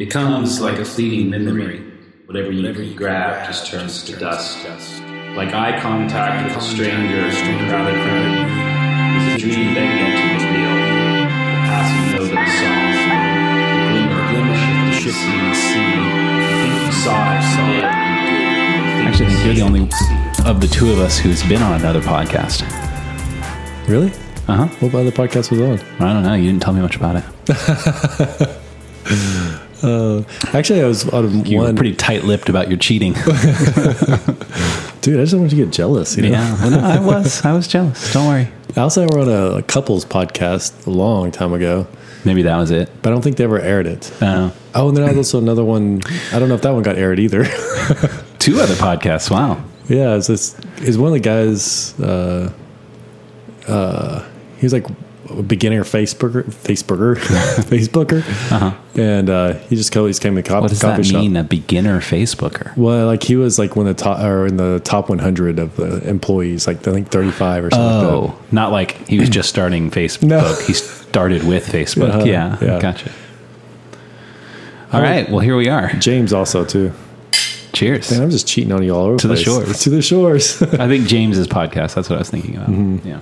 becomes like a fleeting memory. Whatever you grab just turns to dust. Like eye contact with a stranger in a crowded room is a dream that yet to be real. The passing note of a song, the glimmer of the shift in the sea. I think you saw it. I actually think you're the only of the two of us who's been on another podcast. Really? Uh-huh. What other podcast was on? I don't know. You didn't tell me much about it. Actually, I was out of you one. You were pretty tight-lipped about your cheating. Dude, I just wanted to get jealous. You know? Yeah, well, no, I was jealous. Don't worry. I also were on a couples podcast a long time ago. Maybe that was it. But I don't think they ever aired it. Oh, and then I also another one. I don't know if that one got aired either. Two other podcasts. Wow. Yeah, it's one of the guys. He was like a beginner Facebooker. Uh-huh. And he just always came to coffee shop. What does that mean, a beginner Facebooker? Well, like he was like one of the top, or in the top 100 of the employees, like I think 35 or something. Oh, like that. Not like he was just starting Facebook. No. He started with Facebook. Uh-huh. Yeah, gotcha. All right, well here we are. James also too. Cheers. Man, I'm just cheating on you all over to the shores. To the shores. I think James's podcast. That's what I was thinking about. Mm-hmm. Yeah.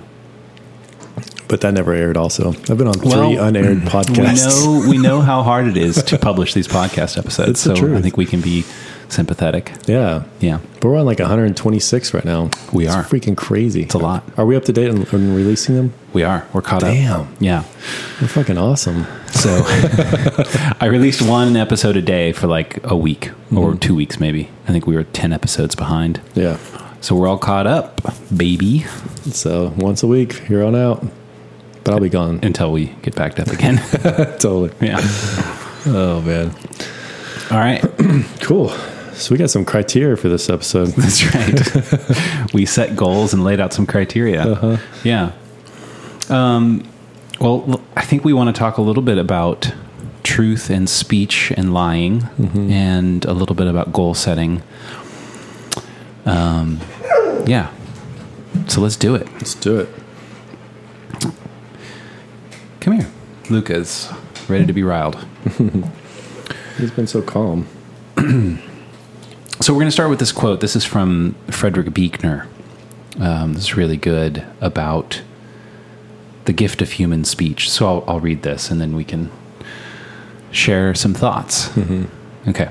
But that never aired also. I've been on three unaired podcasts. We know how hard it is to publish these podcast episodes. It's so the truth. I think we can be sympathetic. Yeah. Yeah. But we're on like 126 right now. We are. It's freaking crazy. It's a lot. Are we up to date on releasing them? We are. We're caught up. Damn. Yeah. We're fucking awesome. So I released one episode a day for like a week or 2 weeks maybe. I think we were 10 episodes behind. Yeah. So we're all caught up, baby. So once a week, here on out. But I'll be gone. Until we get backed up again. Totally. Yeah. Oh, man. All right. Cool. So we got some criteria for this episode. That's right. We set goals and laid out some criteria. Uh-huh. Yeah. Well, I think we want to talk a little bit about truth and speech and lying and a little bit about goal setting. Yeah. So let's do it. Let's do it. Come here. Luca's ready to be riled. He's been so calm. So we're going to start with this quote. This is from Frederick Buechner. This is really good about the gift of human speech. So I'll read this and then we can share some thoughts. Mm-hmm. Okay.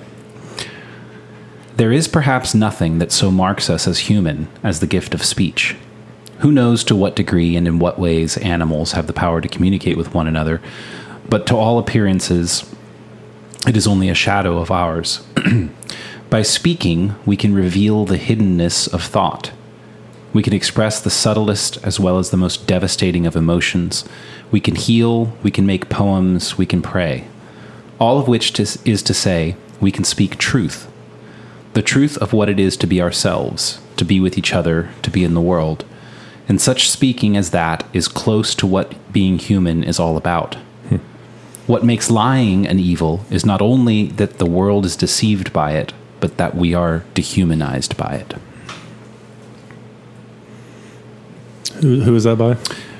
There is perhaps nothing that so marks us as human as the gift of speech. Who knows to what degree and in what ways animals have the power to communicate with one another, but to all appearances, it is only a shadow of ours. By speaking, we can reveal the hiddenness of thought. We can express the subtlest as well as the most devastating of emotions. We can heal, we can make poems, we can pray. All of which is to say, we can speak truth. The truth of what it is to be ourselves, to be with each other, to be in the world. And such speaking as that is close to what being human is all about. What makes lying an evil is not only that the world is deceived by it, but that we are dehumanized by it. Who is that by?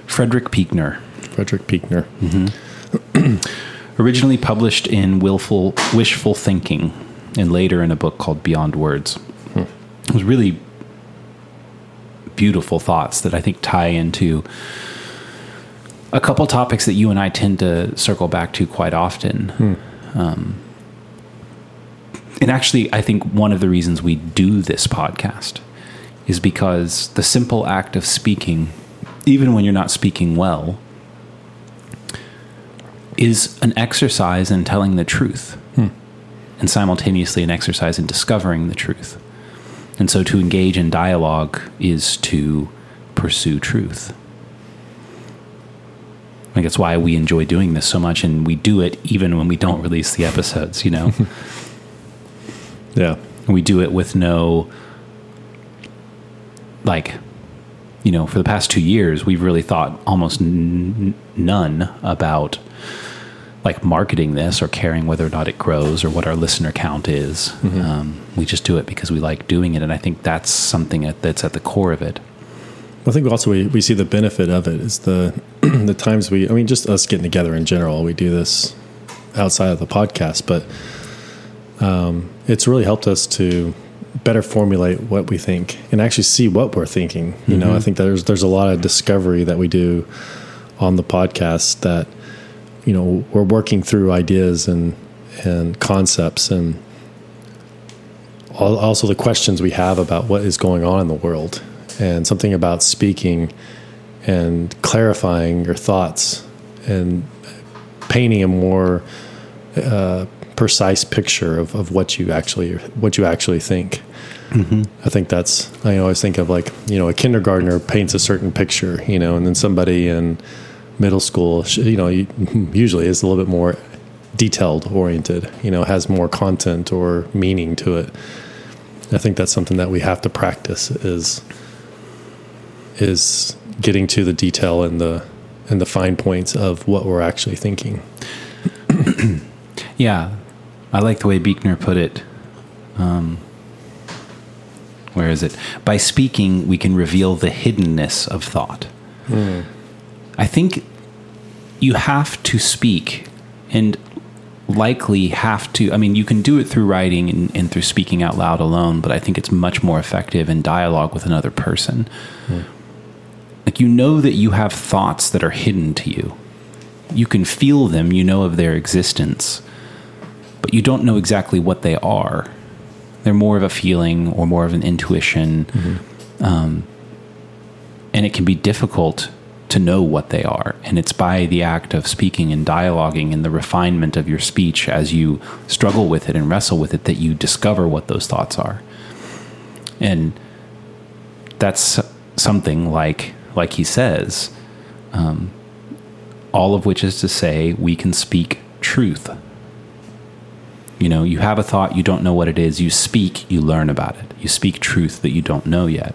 Frederick Buechner. Frederick Buechner. Mm-hmm. Originally published in Willful Wishful Thinking, and later in a book called Beyond Words. It was really beautiful thoughts that I think tie into a couple topics that you and I tend to circle back to quite often. And actually, I think one of the reasons we do this podcast is because the simple act of speaking, even when you're not speaking well, is an exercise in telling the truth and simultaneously an exercise in discovering the truth. And so to engage in dialogue is to pursue truth. I think that's why we enjoy doing this so much, and we do it even when we don't release the episodes, you know? Yeah. We do it with no, like, you know, for the past 2 years, we've really thought almost none about, like, marketing this or caring whether or not it grows or what our listener count is. Mm-hmm. We just do it because we like doing it. And I think that's something that's at the core of it. I think also we see the benefit of it is the times just us getting together in general, we do this outside of the podcast, but it's really helped us to better formulate what we think and actually see what we're thinking. You know, I think that there's a lot of discovery that we do on the podcast that, you know, we're working through ideas and concepts and also the questions we have about what is going on in the world, and something about speaking and clarifying your thoughts and painting a more precise picture of what you actually think. I think that's, I always think of like, you know, a kindergartner paints a certain picture, you know, and then somebody in middle school, you know, usually is a little bit more detailed oriented, you know, has more content or meaning to it. I think that's something that we have to practice is getting to the detail and the fine points of what we're actually thinking. Yeah. I like the way Buechner put it. Where is it? By speaking, we can reveal the hiddenness of thought. I think you have to speak and likely have to, I mean, you can do it through writing and through speaking out loud alone, but I think it's much more effective in dialogue with another person. Like, you know that you have thoughts that are hidden to you. You can feel them, you know of their existence, but you don't know exactly what they are. They're more of a feeling or more of an intuition. And it can be difficult to know what they are. And it's by the act of speaking and dialoguing and the refinement of your speech as you struggle with it and wrestle with it that you discover what those thoughts are. And that's something like he says, all of which is to say we can speak truth. You know, you have a thought, you don't know what it is, you speak, you learn about it. You speak truth that you don't know yet.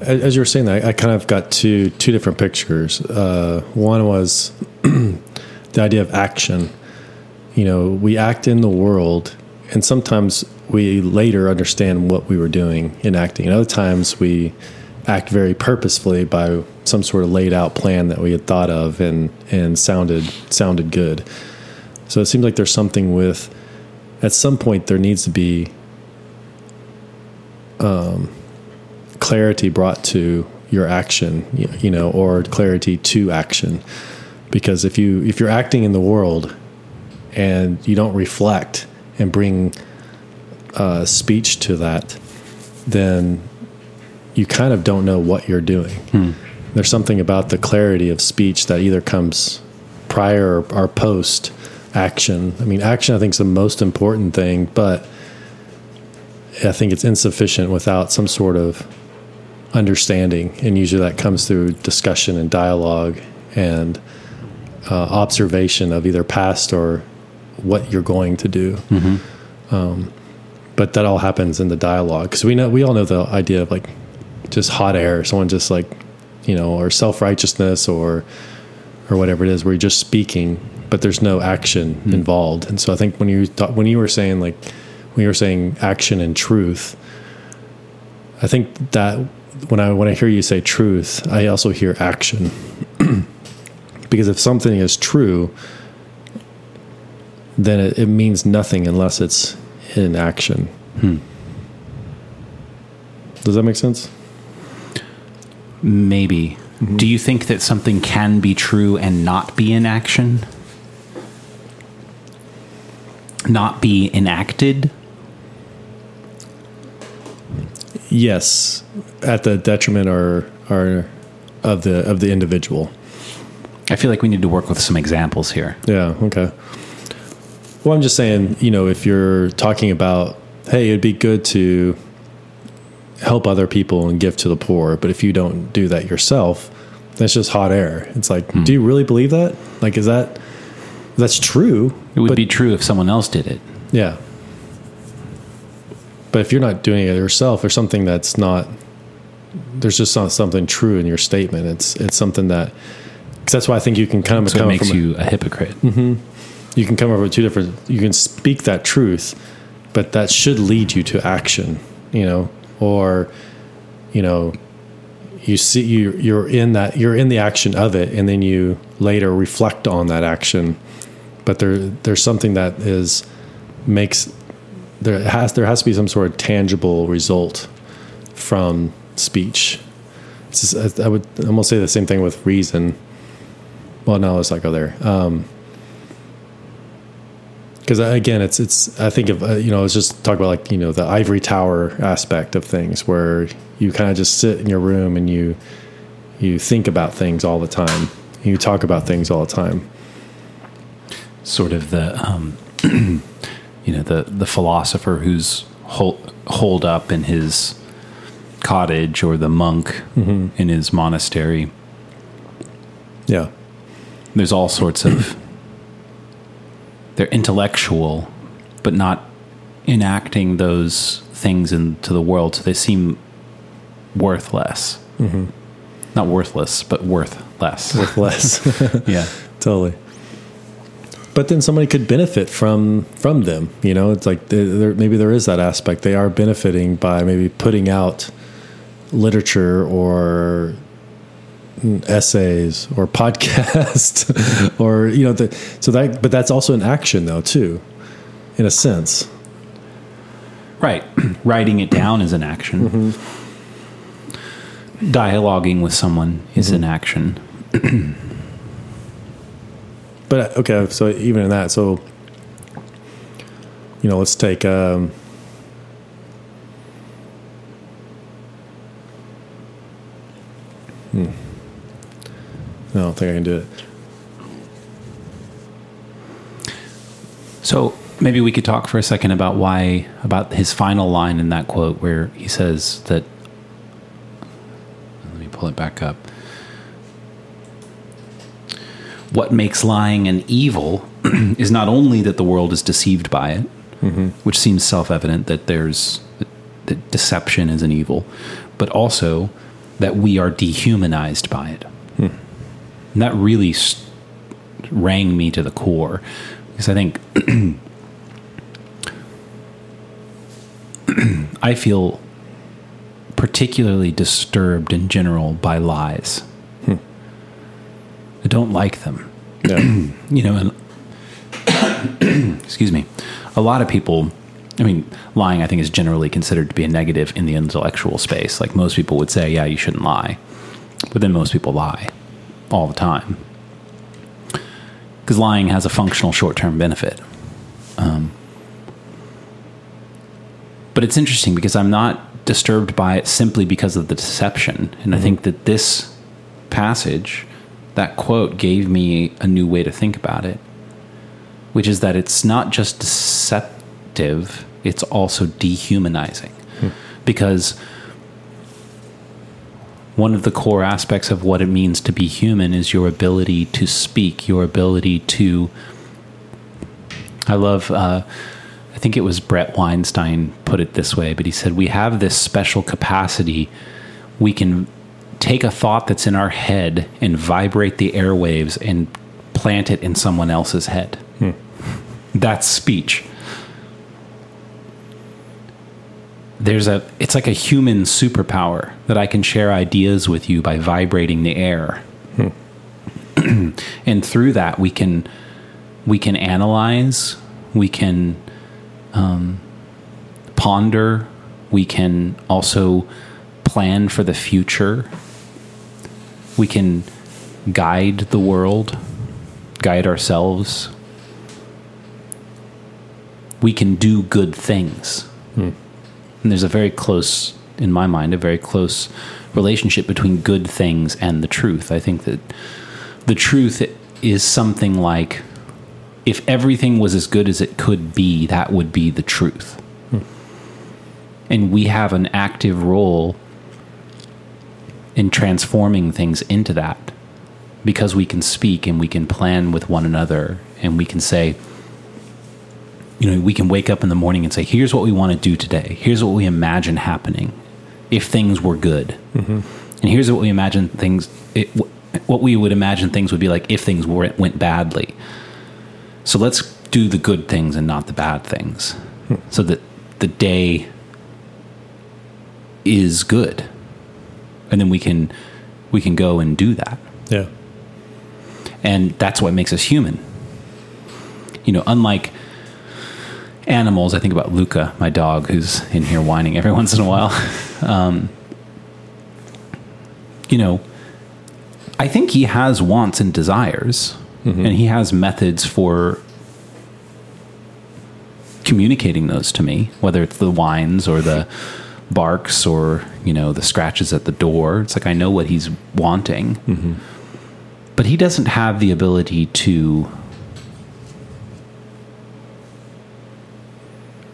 As you were saying that, I kind of got two different pictures. One was the idea of action. You know, we act in the world, and sometimes we later understand what we were doing in acting. And other times we act very purposefully by some sort of laid out plan that we had thought of and sounded good. So it seems like there's something with, at some point there needs to be clarity brought to your action, you know, or clarity to action. Because if you're acting in the world and you don't reflect and bring speech to that, then you kind of don't know what you're doing. There's something about the clarity of speech that either comes prior or post action. I mean, action I think is the most important thing, but I think it's insufficient without some sort of understanding. And usually that comes through discussion and dialogue and observation of either past or what you're going to do. But that all happens in the dialogue, because we all know the idea of like just hot air, someone just like, you know, or self-righteousness or whatever it is, where you're just speaking but there's no action involved. And so I think when you were saying action and truth, I think that when I hear you say truth, I also hear action. Because if something is true, then it means nothing unless it's in action. Does that make sense? Maybe. Do you think that something can be true and not be in action? Not be enacted? Yes, at the detriment or of the individual. I feel like we need to work with some examples here. Yeah, okay. Well, I'm just saying, you know, if you're talking about, hey, it'd be good to help other people and give to the poor, but if you don't do that yourself, that's just hot air. It's like, do you really believe that? Like, is that... That's true. It would be true if someone else did it. Yeah. But if you're not doing it yourself, or something that's not, there's just not something true in your statement. It's something that, because that's why I think you can kind of become, so it makes you a hypocrite. You can come up with two different, you can speak that truth, but that should lead you to action, you know, or, you know, you see, you're in the action of it, and then you later reflect on that action. But there's something that is makes there has to be some sort of tangible result from speech. It's just, I would almost say the same thing with reason. Well, no, let's not go there. Because again, it's I think of it's just talk about the ivory tower aspect of things where you kind of just sit in your room and you think about things all the time. You talk about things all the time. Sort of the the philosopher who's holed up in his cottage, or the monk mm-hmm. in his monastery. Yeah, there's all sorts of. They're intellectual, but not enacting those things into the world, so they seem worthless. Mm-hmm. Not worthless, but worth less. Worth less. Yeah, totally. But then somebody could benefit from them. It's like maybe there is that aspect. They are benefiting by maybe putting out literature or essays or podcasts or, but that's also an action though, too, in a sense. Right. Writing it down is an action. Mm-hmm. Dialoguing with someone is mm-hmm. an action. But okay, so even in that, so let's take I don't think I can do it. So maybe we could talk for a second about about his final line in that quote where he says that. Let me pull it back up. What makes lying an evil is not only that the world is deceived by it, mm-hmm. which seems self-evident that that deception is an evil, but also that we are dehumanized by it. Hmm. And that really rang me to the core, because I think I feel particularly disturbed in general by lies. I don't like them. Yeah. And excuse me. A lot of people, lying I think is generally considered to be a negative in the intellectual space. Like most people would say, yeah, you shouldn't lie. But then most people lie all the time. Because lying has a functional short-term benefit. But it's interesting because I'm not disturbed by it simply because of the deception. And I think that this passage, that quote, gave me a new way to think about it, which is that it's not just deceptive, it's also dehumanizing. Hmm. Because one of the core aspects of what it means to be human is your ability to speak, your ability to... I love... I think it was Bret Weinstein put it this way, but he said, we have this special capacity. We can take a thought that's in our head and vibrate the airwaves and plant it in someone else's head. Hmm. That's speech. It's like a human superpower that I can share ideas with you by vibrating the air. Hmm. And through that, we can analyze, we can ponder, we can also plan for the future. We can guide the world, guide ourselves. We can do good things. Mm. And there's a very close relationship between good things and the truth. I think that the truth is something like, if everything was as good as it could be, that would be the truth. Mm. And we have an active role in transforming things into that, because we can speak and we can plan with one another, and we can say, we can wake up in the morning and say, here's what we want to do today. Here's what we imagine happening if things were good. Mm-hmm. And here's what we imagine things would be like if things went badly. So let's do the good things and not the bad things. Hmm. So that the day is good. And then we can go and do that. Yeah. And that's what makes us human. you know, unlike animals, I think about Luca, my dog, who's in here whining every once in a while. You know, I think he has wants and desires, mm-hmm. and he has methods for communicating those to me, whether it's the whines or the barks or, you know, the scratches at the door. It's like, I know what he's wanting, mm-hmm. but he doesn't have the ability to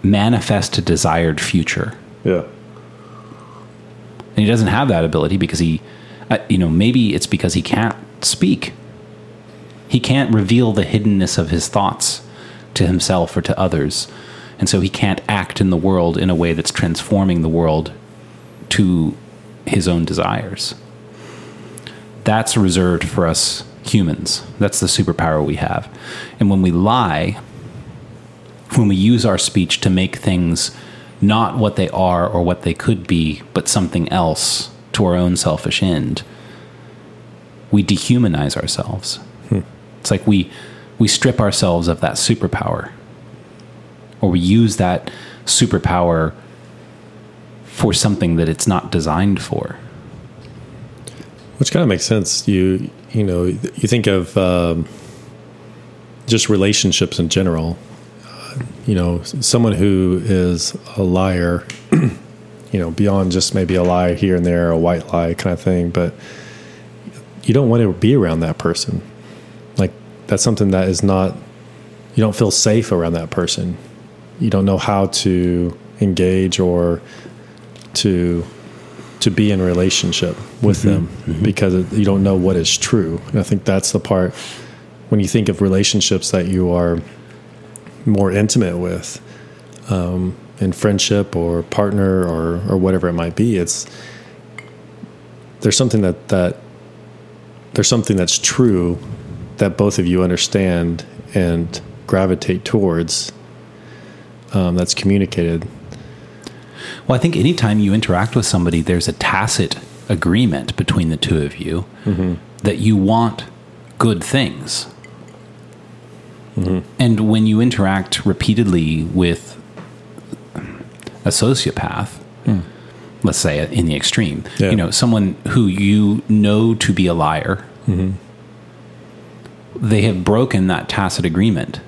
manifest a desired future. Yeah. And he doesn't have that ability because he, you know, maybe it's because he can't speak. He can't reveal the hiddenness of his thoughts to himself or to others. And so he can't act in the world in a way that's transforming the world to his own desires. That's reserved for us humans. That's the superpower we have. And when we lie, when we use our speech to make things not what they are or what they could be, but something else to our own selfish end, we dehumanize ourselves. It's like we strip ourselves of that superpower, or we use that superpower for something that it's not designed for. Which kind of makes sense. You know, you think of just relationships in general. You know, someone who is a liar, you know, beyond just maybe a lie here and there, a white lie kind of thing, but you don't want to be around that person. Like, that's something that is not, you don't feel safe around that person. You don't know how to engage or to be in a relationship with mm-hmm. them mm-hmm. because you don't know what is true. And I think that's the part when you think of relationships that you are more intimate with, in friendship or partner or whatever it might be. There's something that's true that both of you understand and gravitate towards, that's communicated. Well, I think anytime you interact with somebody, there's a tacit agreement between the two of you mm-hmm. that you want good things. Mm-hmm. And when you interact repeatedly with a sociopath, let's say in the extreme, yeah. you know, someone who you know to be a liar, mm-hmm. they have broken that tacit agreement.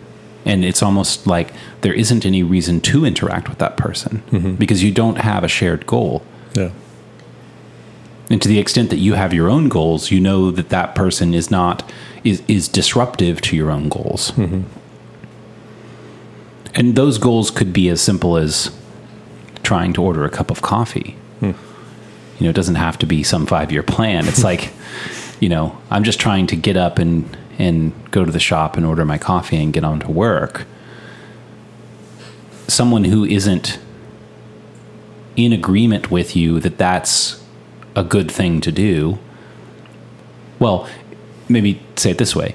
And it's almost like there isn't any reason to interact with that person mm-hmm. because you don't have a shared goal. Yeah. And to the extent that you have your own goals, you know that that person is not... is disruptive to your own goals. Mm-hmm. And those goals could be as simple as trying to order a cup of coffee. You know, it doesn't have to be some 5-year plan. It's like, you know, I'm just trying to get up and go to the shop and order my coffee and get on to work. Someone who isn't in agreement with you that that's a good thing to do, well, maybe say it this way,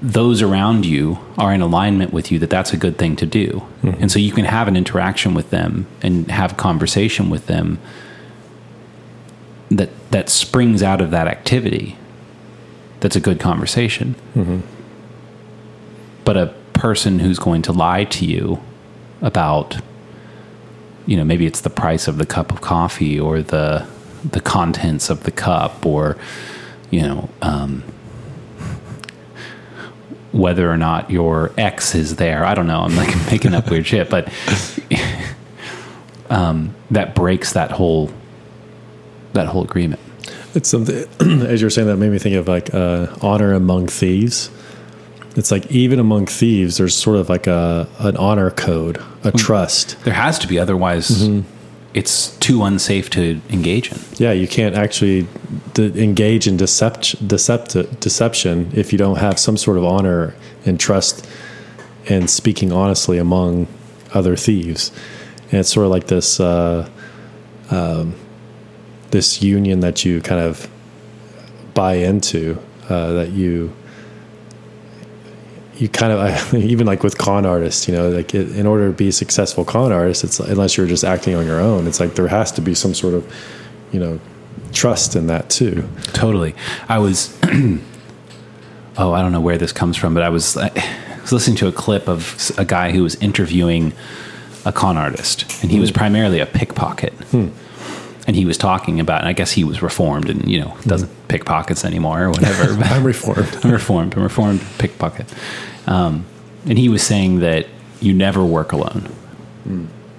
those around you are in alignment with you that that's a good thing to do. Mm-hmm. And so you can have an interaction with them and have conversation with them that springs out of that activity. That's a good conversation. Mm-hmm. But a person who's going to lie to you about, you know, maybe it's the price of the cup of coffee or the contents of the cup or, you know, whether or not your ex is there. I don't know. I'm like making up weird shit, but that breaks that whole agreement. It's something, as you were saying, that made me think of like honor among thieves. It's like even among thieves, there's sort of like an honor code, trust. There has to be, otherwise mm-hmm. it's too unsafe to engage in. Yeah, you can't actually engage in deception if you don't have some sort of honor and trust and speaking honestly among other thieves. And it's sort of like this this union that you kind of buy into, that you kind of, even like with con artists, you know, like in order to be a successful con artist, it's unless you're just acting on your own, it's like there has to be some sort of, you know, trust in that too. Totally. I was, I don't know where this comes from, but I was was listening to a clip of a guy who was interviewing a con artist, and he was primarily a pickpocket. And he was talking about, and I guess he was reformed and, you know, doesn't pick pockets anymore or whatever. I'm reformed. I'm reformed pickpocket. And he was saying that you never work alone.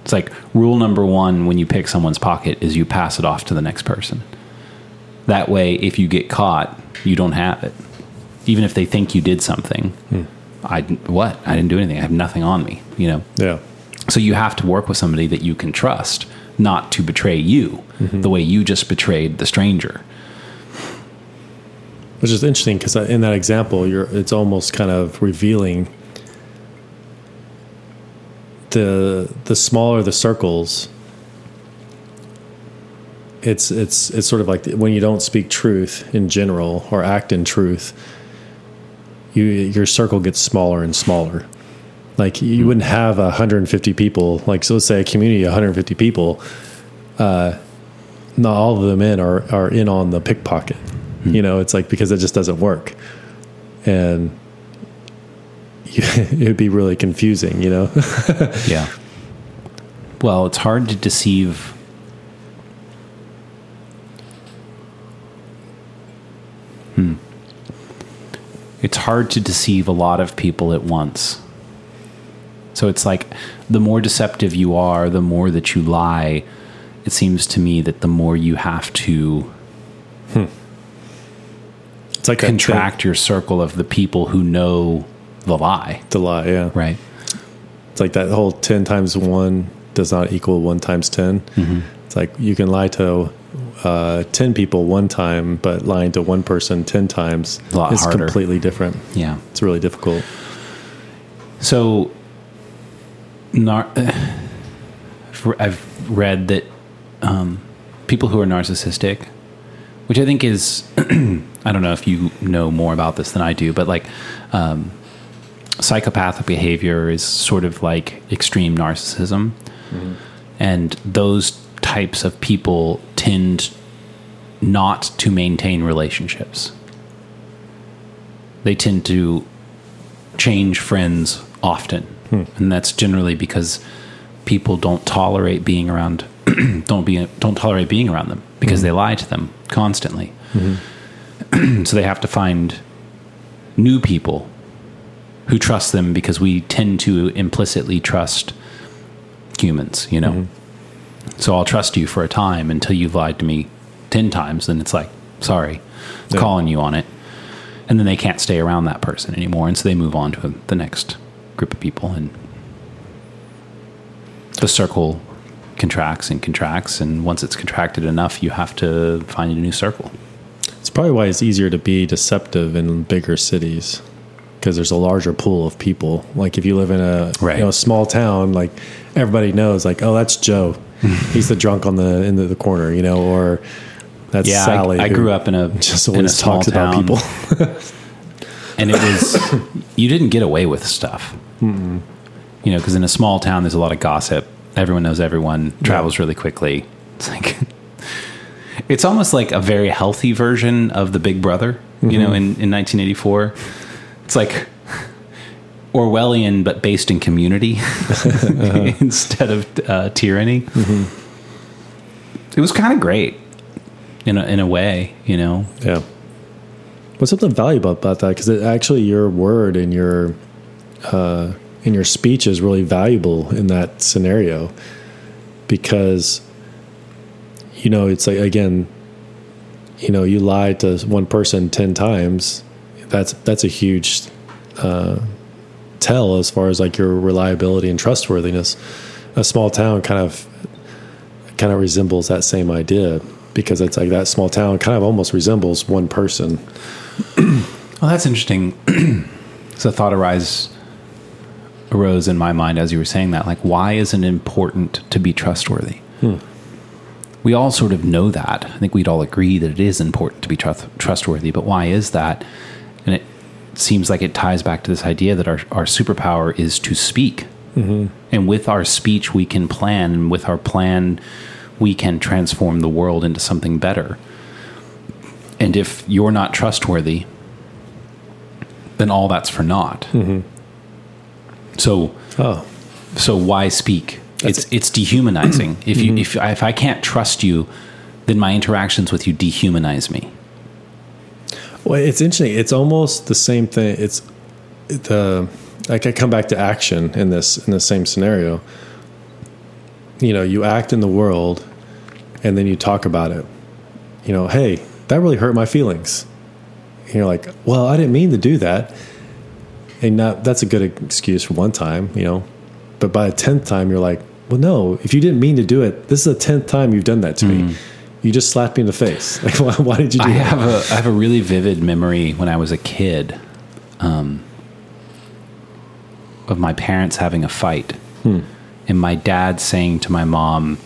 It's like rule number one when you pick someone's pocket is you pass it off to the next person. That way, if you get caught, you don't have it. Even if they think you did something, I didn't do anything. I have nothing on me, you know? Yeah. So you have to work with somebody that you can trust not to betray you the way you just betrayed the stranger. Which is interesting because in that example, it's almost kind of revealing the smaller the circles. It's sort of like when you don't speak truth in general or act in truth, your circle gets smaller and smaller. Like you wouldn't have 150 people. Like, so let's say a community of 150 people, not all of the men are in on the pickpocket, you know, it's like, because it just doesn't work. And it'd be really confusing, you know? Yeah. Well, it's hard to deceive. It's hard to deceive a lot of people at once. So it's like the more deceptive you are, the more that you lie. It seems to me that the more you have to it's like contract your circle of the people who know the lie. The lie, yeah. Right. It's like that whole 10 times 1 does not equal 1 times 10. It's like you can lie to 10 people one time, but lying to one person 10 times is completely different. Yeah. It's really difficult. So... I've read that people who are narcissistic, which I think is, I don't know if you know more about this than I do, but like psychopathic behavior is sort of like extreme narcissism. And those types of people tend not to maintain relationships. They tend to change friends often. And that's generally because people don't tolerate being around, don't tolerate being around them because they lie to them constantly. So they have to find new people who trust them because we tend to implicitly trust humans, you know? So I'll trust you for a time until you've lied to me 10 times. Then it's like, sorry, calling you on it. And then they can't stay around that person anymore. And so they move on to the next group of people, and the circle contracts, and once it's contracted enough, you have to find a new circle. It's probably why it's easier to be deceptive in bigger cities, because there's a larger pool of people. Like if you live in a you know, small town, like everybody knows, like, oh, that's Joe, he's the drunk on the end of the corner, you know, or that's Sally. I grew up in a just always talks about people. And it was, you didn't get away with stuff, you know, because in a small town, there's a lot of gossip. Everyone knows everyone, travels really quickly. It's like, it's almost like a very healthy version of the Big Brother, you know, in 1984. It's like Orwellian, but based in community instead of tyranny. It was kind of great in a way, you know? Yeah. What's something valuable about that? Because actually, your word and your speech is really valuable in that scenario, because you know it's like, again, you know, you lie to one person 10 times. That's a huge tell as far as like your reliability and trustworthiness. A small town kind of resembles that same idea, because it's like that small town kind of almost resembles one person. Well, that's interesting. So the thought arose in my mind as you were saying that, like, why is it important to be trustworthy? We all sort of know that. I think we'd all agree that it is important to be trustworthy, but why is that? And it seems like it ties back to this idea that our superpower is to speak. And with our speech, we can plan, and with our plan, we can transform the world into something better. And if you're not trustworthy, then all that's for naught. So why speak? It's dehumanizing. If I can't trust you, then my interactions with you dehumanize me. Well, it's interesting. It's almost the same thing. I come back to action in the same scenario. You know, you act in the world and then you talk about it. You know, hey, that really hurt my feelings. And you're like, well, I didn't mean to do that. And that's a good excuse for one time, you know. But by the 10th time, you're like, well, no, if you didn't mean to do it, this is the 10th time you've done that to me. You just slapped me in the face. Like, why did you do that? I have a really vivid memory when I was a kid of my parents having a fight. And my dad saying to my mom,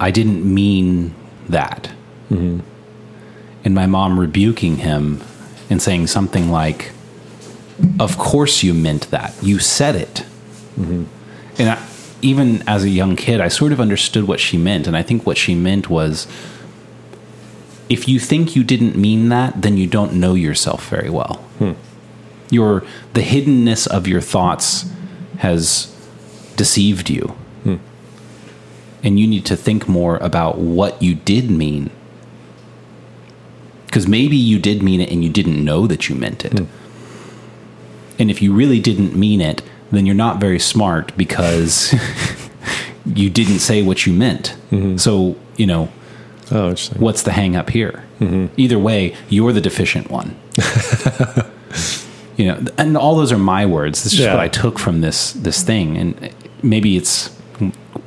I didn't mean that. Mm-hmm. And my mom rebuking him and saying something like, of course you meant that. You said it. Mm-hmm. And even as a young kid, I sort of understood what she meant. And I think what she meant was, if you think you didn't mean that, then you don't know yourself very well. The hiddenness of your thoughts has deceived you. And you need to think more about what you did mean. Because maybe you did mean it and you didn't know that you meant it. And if you really didn't mean it, then you're not very smart because you didn't say what you meant. So, you know, what's the hang up here? Either way, you're the deficient one. You know, and all those are my words. This is just what I took from this thing. And maybe it's,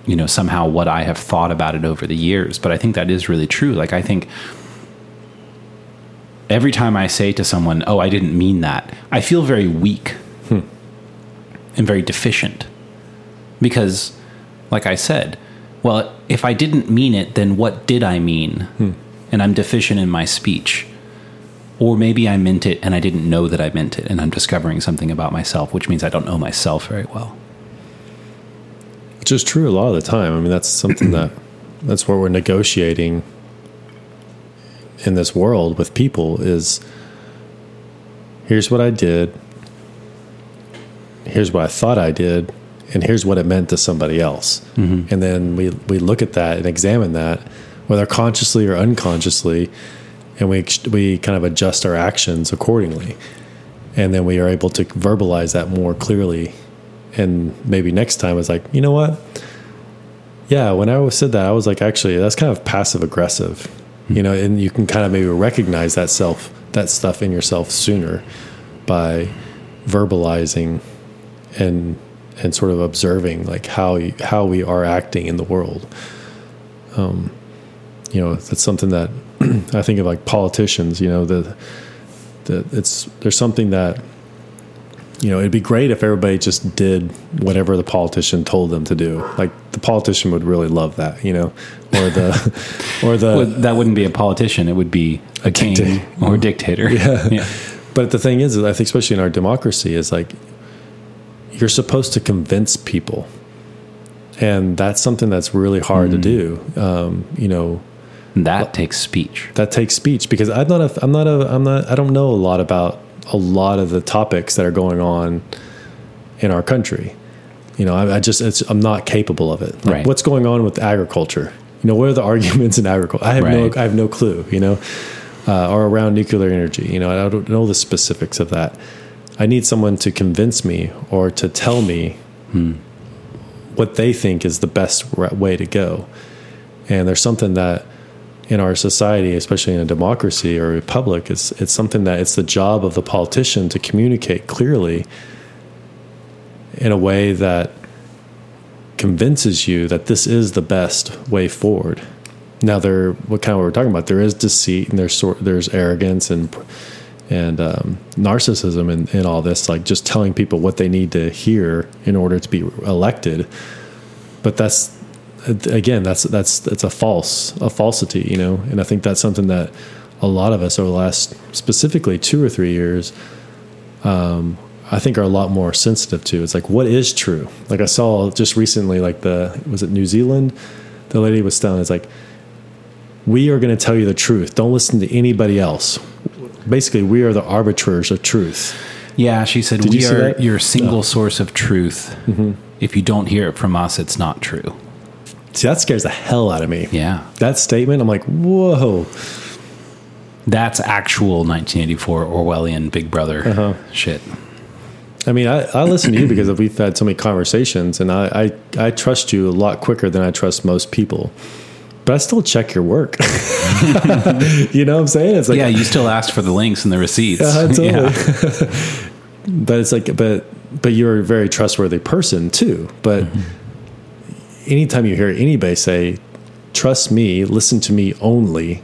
you know, somehow what I have thought about it over the years, but I think that is really true. Like, I think every time I say to someone, oh, I didn't mean that, I feel very weak and very deficient because, like I said, well, if I didn't mean it, then what did I mean? And I'm deficient in my speech. Or maybe I meant it and I didn't know that I meant it, and I'm discovering something about myself, which means I don't know myself very well. Which is true a lot of the time. I mean, that's something that's where we're negotiating in this world with people is, here's what I did, here's what I thought I did, and here's what it meant to somebody else. And then we look at that and examine that, whether consciously or unconsciously, and we kind of adjust our actions accordingly. And then we are able to verbalize that more clearly. And maybe next time it's like, you know what? Yeah, when I said that, I was like, actually, that's kind of passive aggressive, you know, and you can kind of maybe recognize that stuff in yourself sooner by verbalizing and sort of observing like how we are acting in the world. You know, that's something that I think of like politicians, you know, there's something that, you know, it'd be great if everybody just did whatever the politician told them to do. Like, the politician would really love that, you know, or that wouldn't be a politician. It would be a king or a dictator. Yeah. But the thing is, I think, especially in our democracy, is like, you're supposed to convince people. And that's something that's really hard to do. You know, that takes speech. That takes speech, because I don't know a lot about a lot of the topics that are going on in our country. You know, I'm not capable of it. Like, right. What's going on with agriculture? You know, what are the arguments in agriculture? I have no clue, you know, or around nuclear energy. You know, I don't know the specifics of that. I need someone to convince me or to tell me what they think is the best way to go. And there's something that, in our society, especially in a democracy or a republic, it's something that it's the job of the politician to communicate clearly in a way that convinces you that this is the best way forward. Now, what we're talking about, there is deceit and there's arrogance and narcissism in all this, like just telling people what they need to hear in order to be elected. But that's a falsity, you know? And I think that's something that a lot of us over the last, specifically 2 or 3 years, I think are a lot more sensitive to. It's like, what is true? Like, I saw just recently, like was it New Zealand? The lady was telling, it's like, we are going to tell you the truth. Don't listen to anybody else. Basically, we are the arbiters of truth. Yeah, she said, we are your single source of truth. Mm-hmm. If you don't hear it from us, it's not true. See, that scares the hell out of me. Yeah. That statement, I'm like, whoa. That's actual 1984 Orwellian Big Brother shit. I mean, I listen to you because we've had so many conversations, and I trust you a lot quicker than I trust most people. But I still check your work. You know what I'm saying? It's like, yeah, you still ask for the links and the receipts. Totally. Yeah. But it's like, but you're a very trustworthy person too. But anytime you hear anybody say, "Trust me, listen to me only,"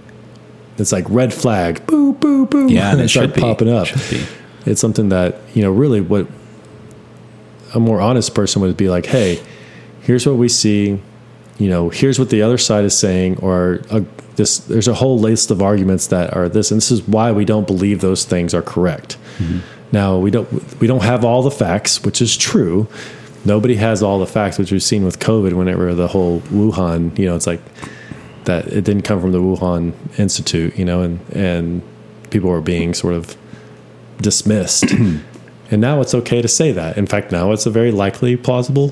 it's like red flag. Boo, boo, boo. Yeah, and it should be popping up. It's something that, you know, really what a more honest person would be like, hey, here's what we see. You know, here's what the other side is saying, or this. There's a whole list of arguments that are this, and this is why we don't believe those things are correct. Mm-hmm. Now, we don't have all the facts, which is true. Nobody has all the facts, which we've seen with COVID. Whenever the whole Wuhan, you know, it's like that. It didn't come from the Wuhan Institute, you know, and people were being sort of dismissed. And now it's okay to say that. In fact, now it's a very likely, plausible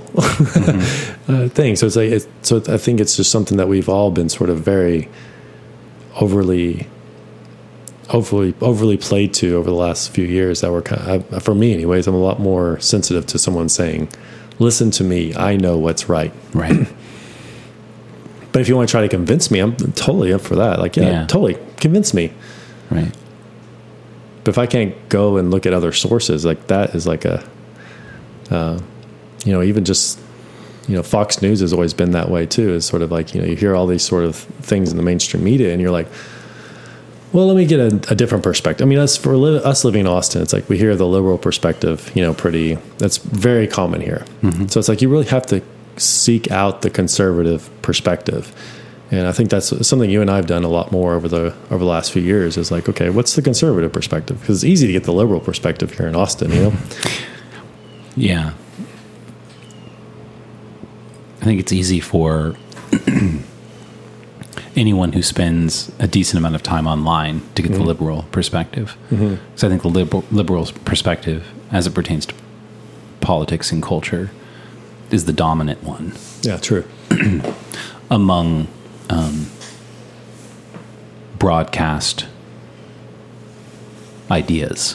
thing. So it's like, so I think it's just something that we've all been sort of very overly played to over the last few years. That we're kind of, for me, anyways, I'm a lot more sensitive to someone saying, "Listen to me. I know what's right." Right. But if you want to try to convince me, I'm totally up for that. Like, yeah. Totally convince me. Right. But if I can't go and look at other sources, like that is like a, you know, even just, you know, Fox News has always been that way too. It's sort of like, you know, you hear all these sort of things in the mainstream media and you're like, well, let me get a different perspective. I mean, us living in Austin, it's like we hear the liberal perspective, you know, that's very common here. Mm-hmm. So it's like you really have to seek out the conservative perspective. And I think that's something you and I have done a lot more over the last few years is like, okay, what's the conservative perspective? Because it's easy to get the liberal perspective here in Austin, you know? Yeah. I think it's easy for anyone who spends a decent amount of time online to get the liberal perspective. Mm-hmm. So I think the liberal perspective, as it pertains to politics and culture, is the dominant one. Yeah, true. Among... broadcast ideas,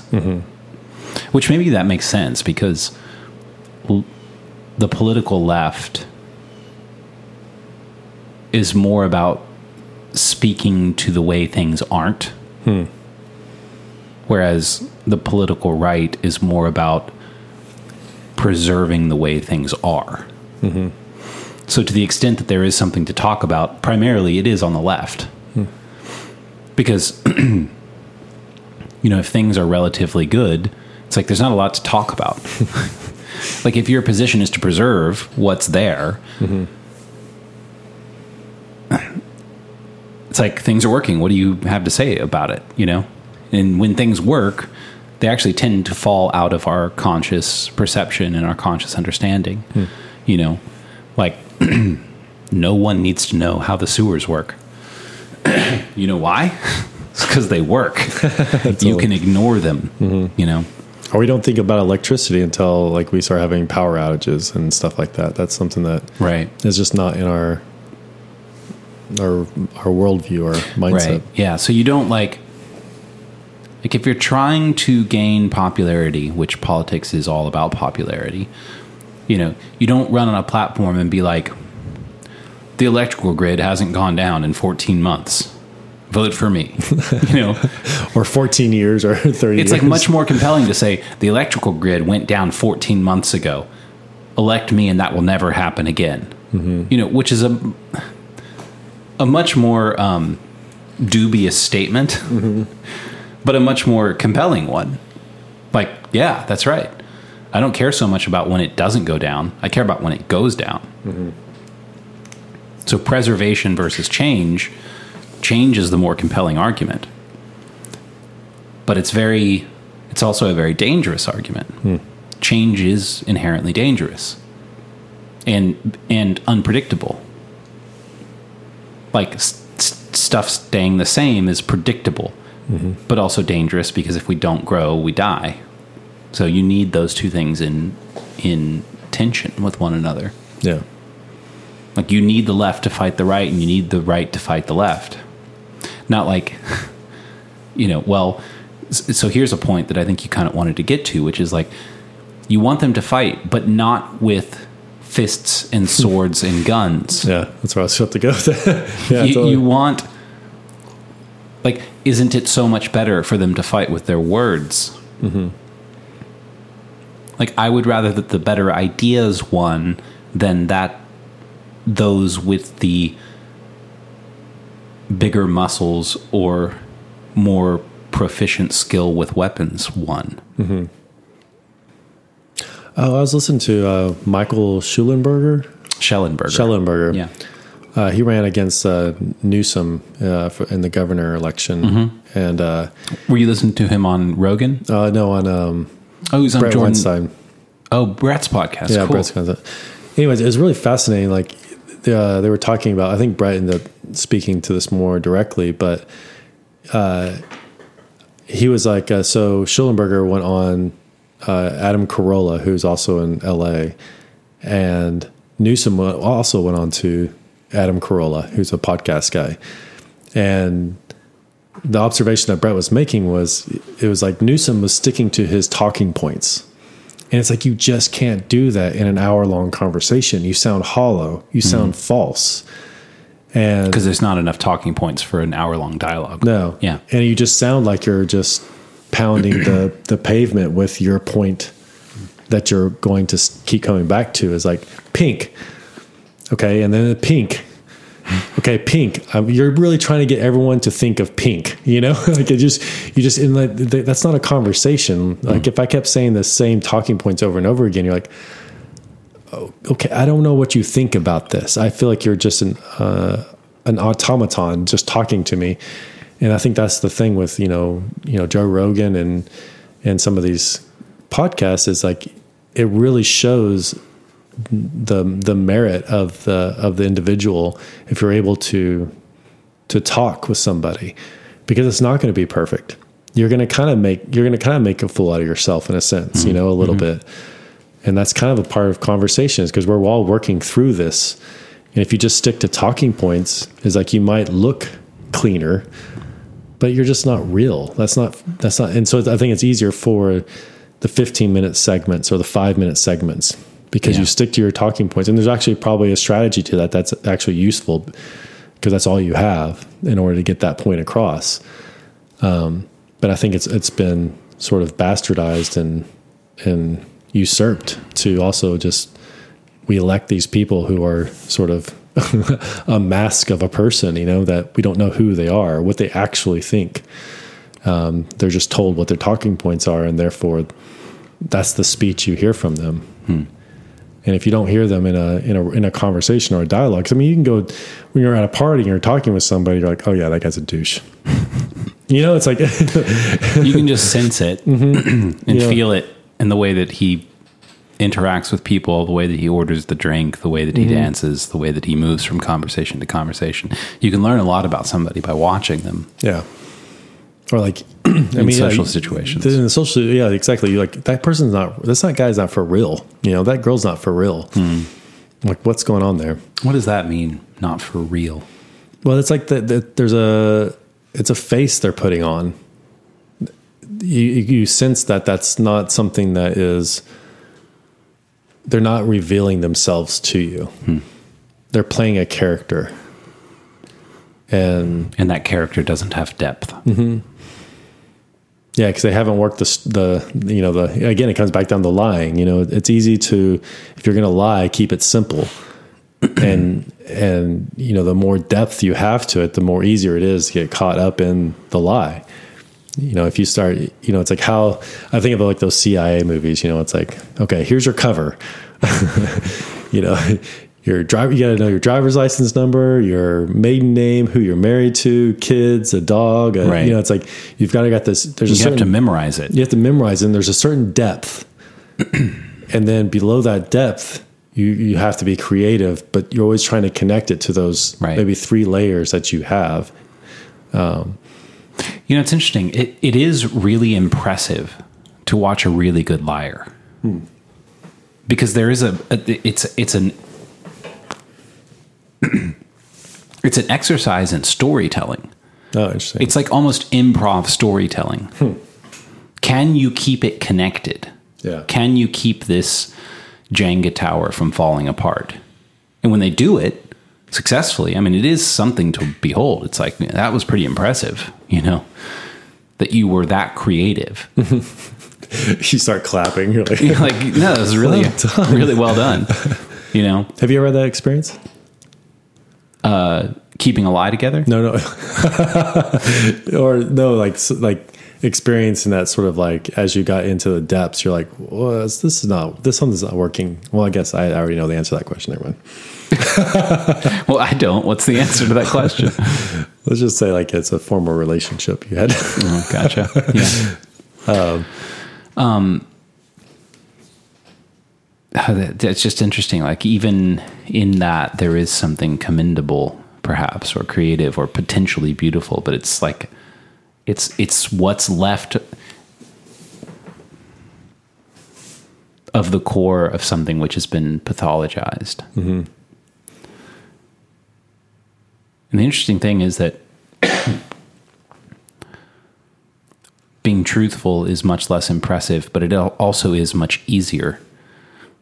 which maybe that makes sense because the political left is more about speaking to the way things aren't, whereas the political right is more about preserving the way things are. Mm-hmm. So to the extent that there is something to talk about, primarily it is on the left. Because, you know, if things are relatively good, it's like there's not a lot to talk about. Like if your position is to preserve what's there, it's like things are working. What do you have to say about it, you know? And when things work, they actually tend to fall out of our conscious perception and our conscious understanding, you know? Like, no one needs to know how the sewers work. You know why? It's because they work. You can ignore them, you know? Or we don't think about electricity until, like, we start having power outages and stuff like that. That's something that is just not in our worldview or mindset. Right. Yeah, so you don't, like, if you're trying to gain popularity, which politics is all about popularity... You know, you don't run on a platform and be like, the electrical grid hasn't gone down in 14 months. Vote for me, you know, or 14 years or 30 years. It's like much more compelling to say the electrical grid went down 14 months ago. Elect me and that will never happen again. You know, which is a much more dubious statement, but a much more compelling one. Like, yeah, that's right. I don't care so much about when it doesn't go down. I care about when it goes down. So preservation versus change. Change is the more compelling argument. But it's also a very dangerous argument. Change is inherently dangerous and unpredictable. Like stuff staying the same is predictable, but also dangerous because if we don't grow, we die. So you need those two things in tension with one another. Yeah. Like, you need the left to fight the right, and you need the right to fight the left. Not like, you know, well, so here's a point that I think you kind of wanted to get to, which is like, you want them to fight, but not with fists and swords and guns. Yeah, that's where I was about to go with that. Yeah, you want, like, isn't it so much better for them to fight with their words? Mm-hmm. Like, I would rather that the better ideas won than that those with the bigger muscles or more proficient skill with weapons won. Mm-hmm. Oh, I was listening to Michael Schellenberger. Yeah. He ran against Newsom in the governor election. Mm-hmm. And were you listening to him on Rogan? No, on he's on Bret Weinstein. Oh, Bret's podcast. Yeah, cool. Bret's podcast. Anyways, it was really fascinating. Like, they were talking about, I think Bret ended up speaking to this more directly, but he was like, so Schellenberger went on Adam Carolla, who's also in LA, and Newsom also went on to Adam Carolla, who's a podcast guy. And the observation that Bret was making was, it was like Newsom was sticking to his talking points. And it's like, you just can't do that in an hour-long conversation. You sound hollow. You sound false. And because there's not enough talking points for an hour-long dialogue. No. Yeah. And you just sound like you're just pounding the pavement with your point that you're going to keep coming back to. Is like, pink. Okay, and then pink. Okay, pink. You're really trying to get everyone to think of pink, you know? Like, that's not a conversation. Like, if I kept saying the same talking points over and over again, you're like, oh, okay, I don't know what you think about this. I feel like you're just an automaton just talking to me. And I think that's the thing with, you know, Joe Rogan and some of these podcasts, is like, it really shows the merit of the individual if you're able to talk with somebody, because it's not going to be perfect. You're going to kind of make a fool out of yourself, in a sense, you know, a little bit. And that's kind of a part of conversations, because we're all working through this. And if you just stick to talking points, it's like, you might look cleaner, but you're just not real. That's not. And so I think it's easier for the 15-minute segments or the 5-minute segments, because you stick to your talking points. And there's actually probably a strategy to that that's actually useful, because that's all you have in order to get that point across. But I think it's been sort of bastardized and usurped to also just, we elect these people who are sort of a mask of a person, you know, that we don't know who they are, or what they actually think. They're just told what their talking points are, and therefore that's the speech you hear from them. And if you don't hear them in a conversation or a dialogue, I mean, you can go, when you're at a party and you're talking with somebody, you're like, oh yeah, that guy's a douche. You know, it's like, you can just sense it and feel it in the way that he interacts with people, the way that he orders the drink, the way that he dances, the way that he moves from conversation to conversation. You can learn a lot about somebody by watching them. Yeah. Or like, social situations. In the social, yeah, exactly. You're like, that person's not. That guy's not for real. You know, that girl's not for real. Like, what's going on there? What does that mean? Not for real. Well, it's like it's a face they're putting on. You sense that that's not something that is. They're not revealing themselves to you. They're playing a character. And that character doesn't have depth. Yeah, because they haven't worked again, it comes back down to lying. You know, it's easy to, if you're going to lie, keep it simple. and, you know, the more depth you have to it, the more easier it is to get caught up in the lie. You know, if you start, you know, it's like how, I think of like those CIA movies, you know, it's like, okay, here's your cover. You know, your driver, you got to know your driver's license number, your maiden name, who you're married to, kids, a dog. Right. You know, it's like, you've got this. You have to memorize it. You have to memorize it. And there's a certain depth. And then below that depth, you have to be creative, but you're always trying to connect it to those maybe three layers that you have. You know, it's interesting. It is really impressive to watch a really good liar. Hmm. Because there is it's an exercise in storytelling. Oh, interesting. It's like almost improv storytelling. Hmm. Can you keep it connected? Yeah. Can you keep this Jenga tower from falling apart? And when they do it successfully, I mean, it is something to behold. It's like, man, that was pretty impressive, you know, that you were that creative. You start clapping. You're like no, that was really, well really well done. You know, have you ever had that experience? Keeping a lie together? No. Or no, like experiencing that sort of like, as you got into the depths, you're like, well, this one's not working. Well, I guess I already know the answer to that question. Never mind. Well, I don't. What's the answer to that question? Let's just say like it's a formal relationship you had. Oh, gotcha. Yeah. That's just interesting. Like even in that, there is something commendable, perhaps, or creative, or potentially beautiful. But it's like, it's what's left of the core of something which has been pathologized. Mm-hmm. And the interesting thing is that being truthful is much less impressive, but it also is much easier.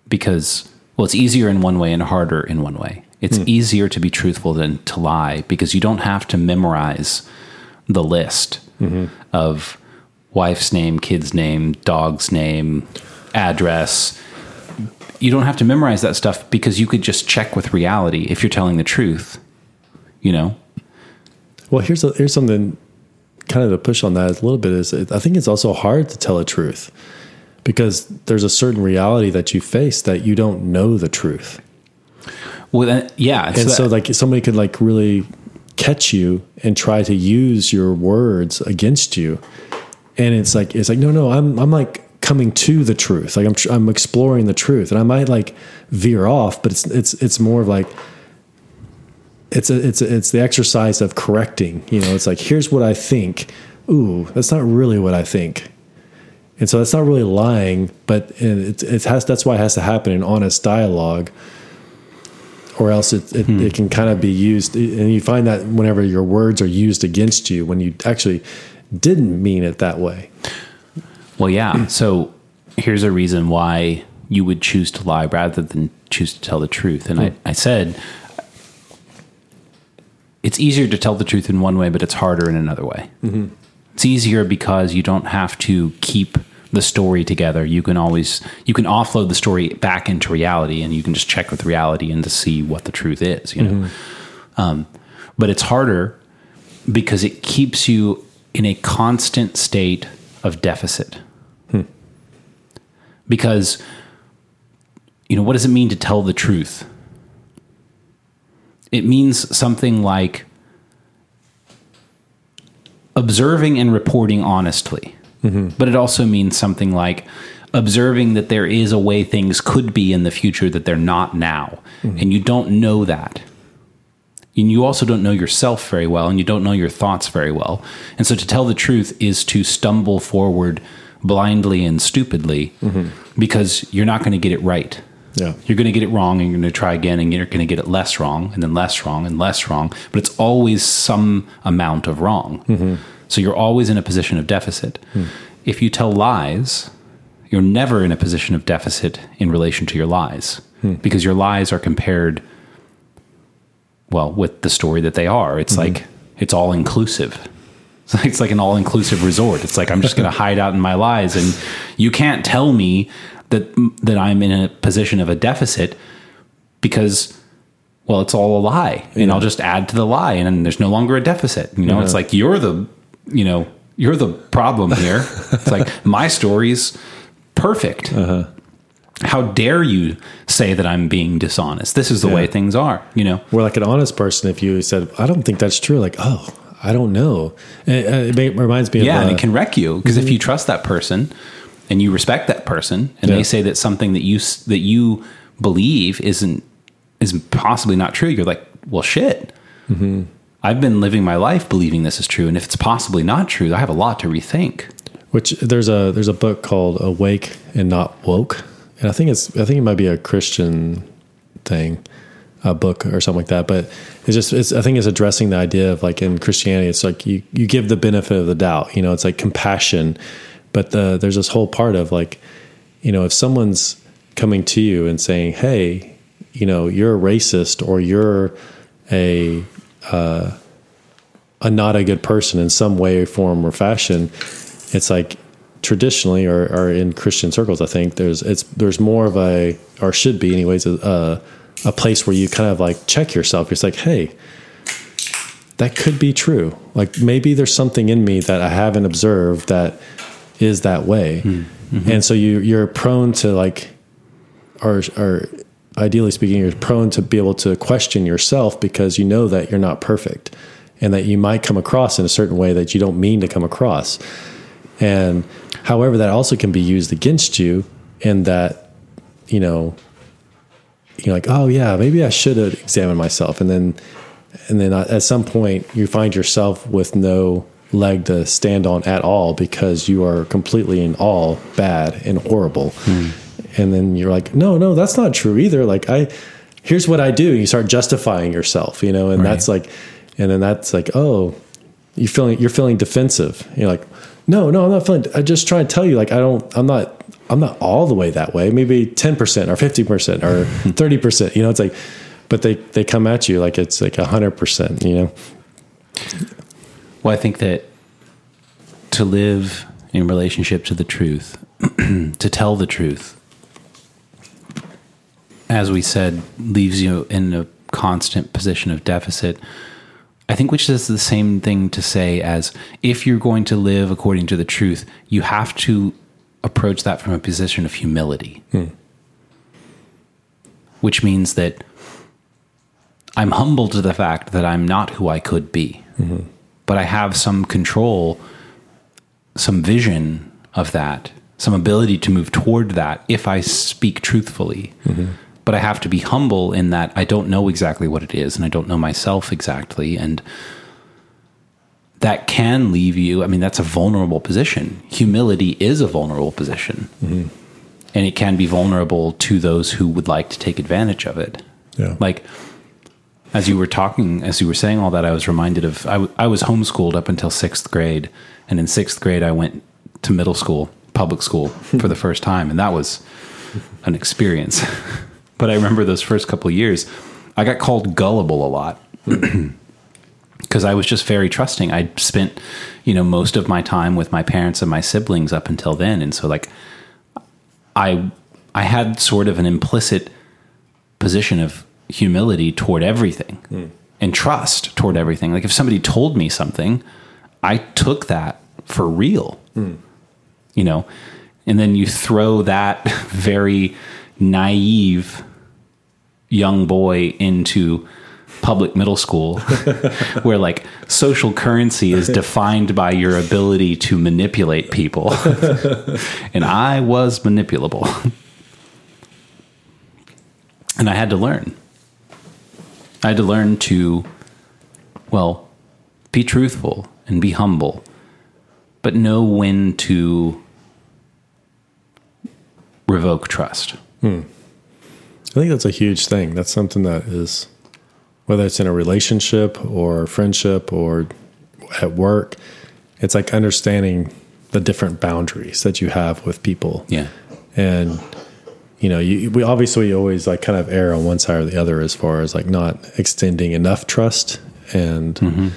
Because, well, it's easier in one way and harder in one way. It's easier to be truthful than to lie, because you don't have to memorize the list of wife's name, kid's name, dog's name, address. You don't have to memorize that stuff, because you could just check with reality if you're telling the truth, you know? Well, here's something kind of to push on that a little bit is, I think it's also hard to tell the truth, because there's a certain reality that you face that you don't know the truth. Well, yeah. And so like somebody could like really catch you and try to use your words against you. And it's like, no, I'm like coming to the truth. Like I'm exploring the truth, and I might like veer off, but it's more of like, it's the exercise of correcting, you know. It's like, here's what I think. Ooh, that's not really what I think. And so that's not really lying, but that's why it has to happen in honest dialogue, or else it can kind of be used. And you find that whenever your words are used against you, when you actually didn't mean it that way. Well, yeah. So here's a reason why you would choose to lie rather than choose to tell the truth. And I said, it's easier to tell the truth in one way, but it's harder in another way. Mm-hmm. It's easier because you don't have to keep the story together. You can offload the story back into reality, and you can just check with reality and to see what the truth is, you know? But it's harder because it keeps you in a constant state of deficit. Because, you know, what does it mean to tell the truth? It means something like observing and reporting honestly. But it also means something like observing that there is a way things could be in the future that they're not now. And you don't know that. And you also don't know yourself very well, and you don't know your thoughts very well. And so to tell the truth is to stumble forward blindly and stupidly, because you're not going to get it right. Yeah. You're going to get it wrong, and you're going to try again, and you're going to get it less wrong, and then less wrong, and less wrong. But it's always some amount of wrong. So you're always in a position of deficit. If you tell lies, you're never in a position of deficit in relation to your lies, because your lies are compared, well, with the story that they are. It's like, it's all inclusive. It's like an all-inclusive resort. It's like, I'm just going to hide out in my lies, and you can't tell me that I'm in a position of a deficit, because, well, it's all a lie, and I'll just add to the lie, and then there's no longer a deficit. You know, it's like, you're the problem here. It's like, my story's perfect. How dare you say that I'm being dishonest? This is the way things are, you know? Well, like an honest person, if you said, I don't think that's true. Like, oh, I don't know. It reminds me of... Yeah, and it can wreck you, because if you trust that person and you respect that person, and they say that something that you believe is possibly not true, you're like, well, shit. I've been living my life believing this is true, and if it's possibly not true, I have a lot to rethink. Which there's a book called Awake and Not Woke, and I think it might be a Christian thing, a book or something like that. But I think it's addressing the idea of, like, in Christianity, it's like you give the benefit of the doubt, you know, it's like compassion. But there's this whole part of, like, you know, if someone's coming to you and saying, hey, you know, you're a racist, or you're a not a good person in some way, form, or fashion, it's like traditionally or in Christian circles, I think there's more of a, or should be anyways, a place where you kind of, like, check yourself. It's like, hey, that could be true. Like, maybe there's something in me that I haven't observed that is that way. Mm-hmm. And so you're prone to, like, or ideally speaking, you're prone to be able to question yourself, because you know that you're not perfect and that you might come across in a certain way that you don't mean to come across. And however, that also can be used against you, in that, you know, you're like, oh yeah, maybe I should have examined myself. And then at some point you find yourself with no leg to stand on at all, because you are completely in all bad and horrible. And then you're like, no, that's not true either. Like, here's what I do. You start justifying yourself, you know, and right. That's like, and then that's like, oh, you're feeling defensive. You're like, no, I'm not feeling, I just try to tell you, like, I'm not all the way that way. Maybe 10% or 50% or 30%, you know, it's like, but they come at you like it's like 100%, you know? Well, I think that to live in relationship to the truth, to tell the truth, as we said, leaves you in a constant position of deficit. I think which is the same thing to say as, if you're going to live according to the truth, you have to approach that from a position of humility, which means that I'm humble to the fact that I'm not who I could be, but I have some control, some vision of that, some ability to move toward that if I speak truthfully. But I have to be humble in that I don't know exactly what it is, and I don't know myself exactly. And that can leave you, I mean, that's a vulnerable position. Humility is a vulnerable position. And it can be vulnerable to those who would like to take advantage of it. Yeah. Like, as you were saying all that, I was reminded of, I was homeschooled up until 6th grade. And in 6th grade, I went to middle school, public school for the first time. And that was an experience. But I remember those first couple of years, I got called gullible a lot because I was just very trusting. I'd spent, you know, most of my time with my parents and my siblings up until then. And so, like, I had sort of an implicit position of humility toward everything and trust toward everything. Like, if somebody told me something, I took that for real, you know, and then you throw that very naive young boy into public middle school where, like, social currency is defined by your ability to manipulate people. And I was manipulable. And I had to learn to, well, be truthful and be humble, but know when to revoke trust. I think that's a huge thing. That's something that is, whether it's in a relationship or friendship or at work, it's like understanding the different boundaries that you have with people. Yeah. And, you know, we obviously always, like, kind of err on one side or the other as far as, like, not extending enough trust and,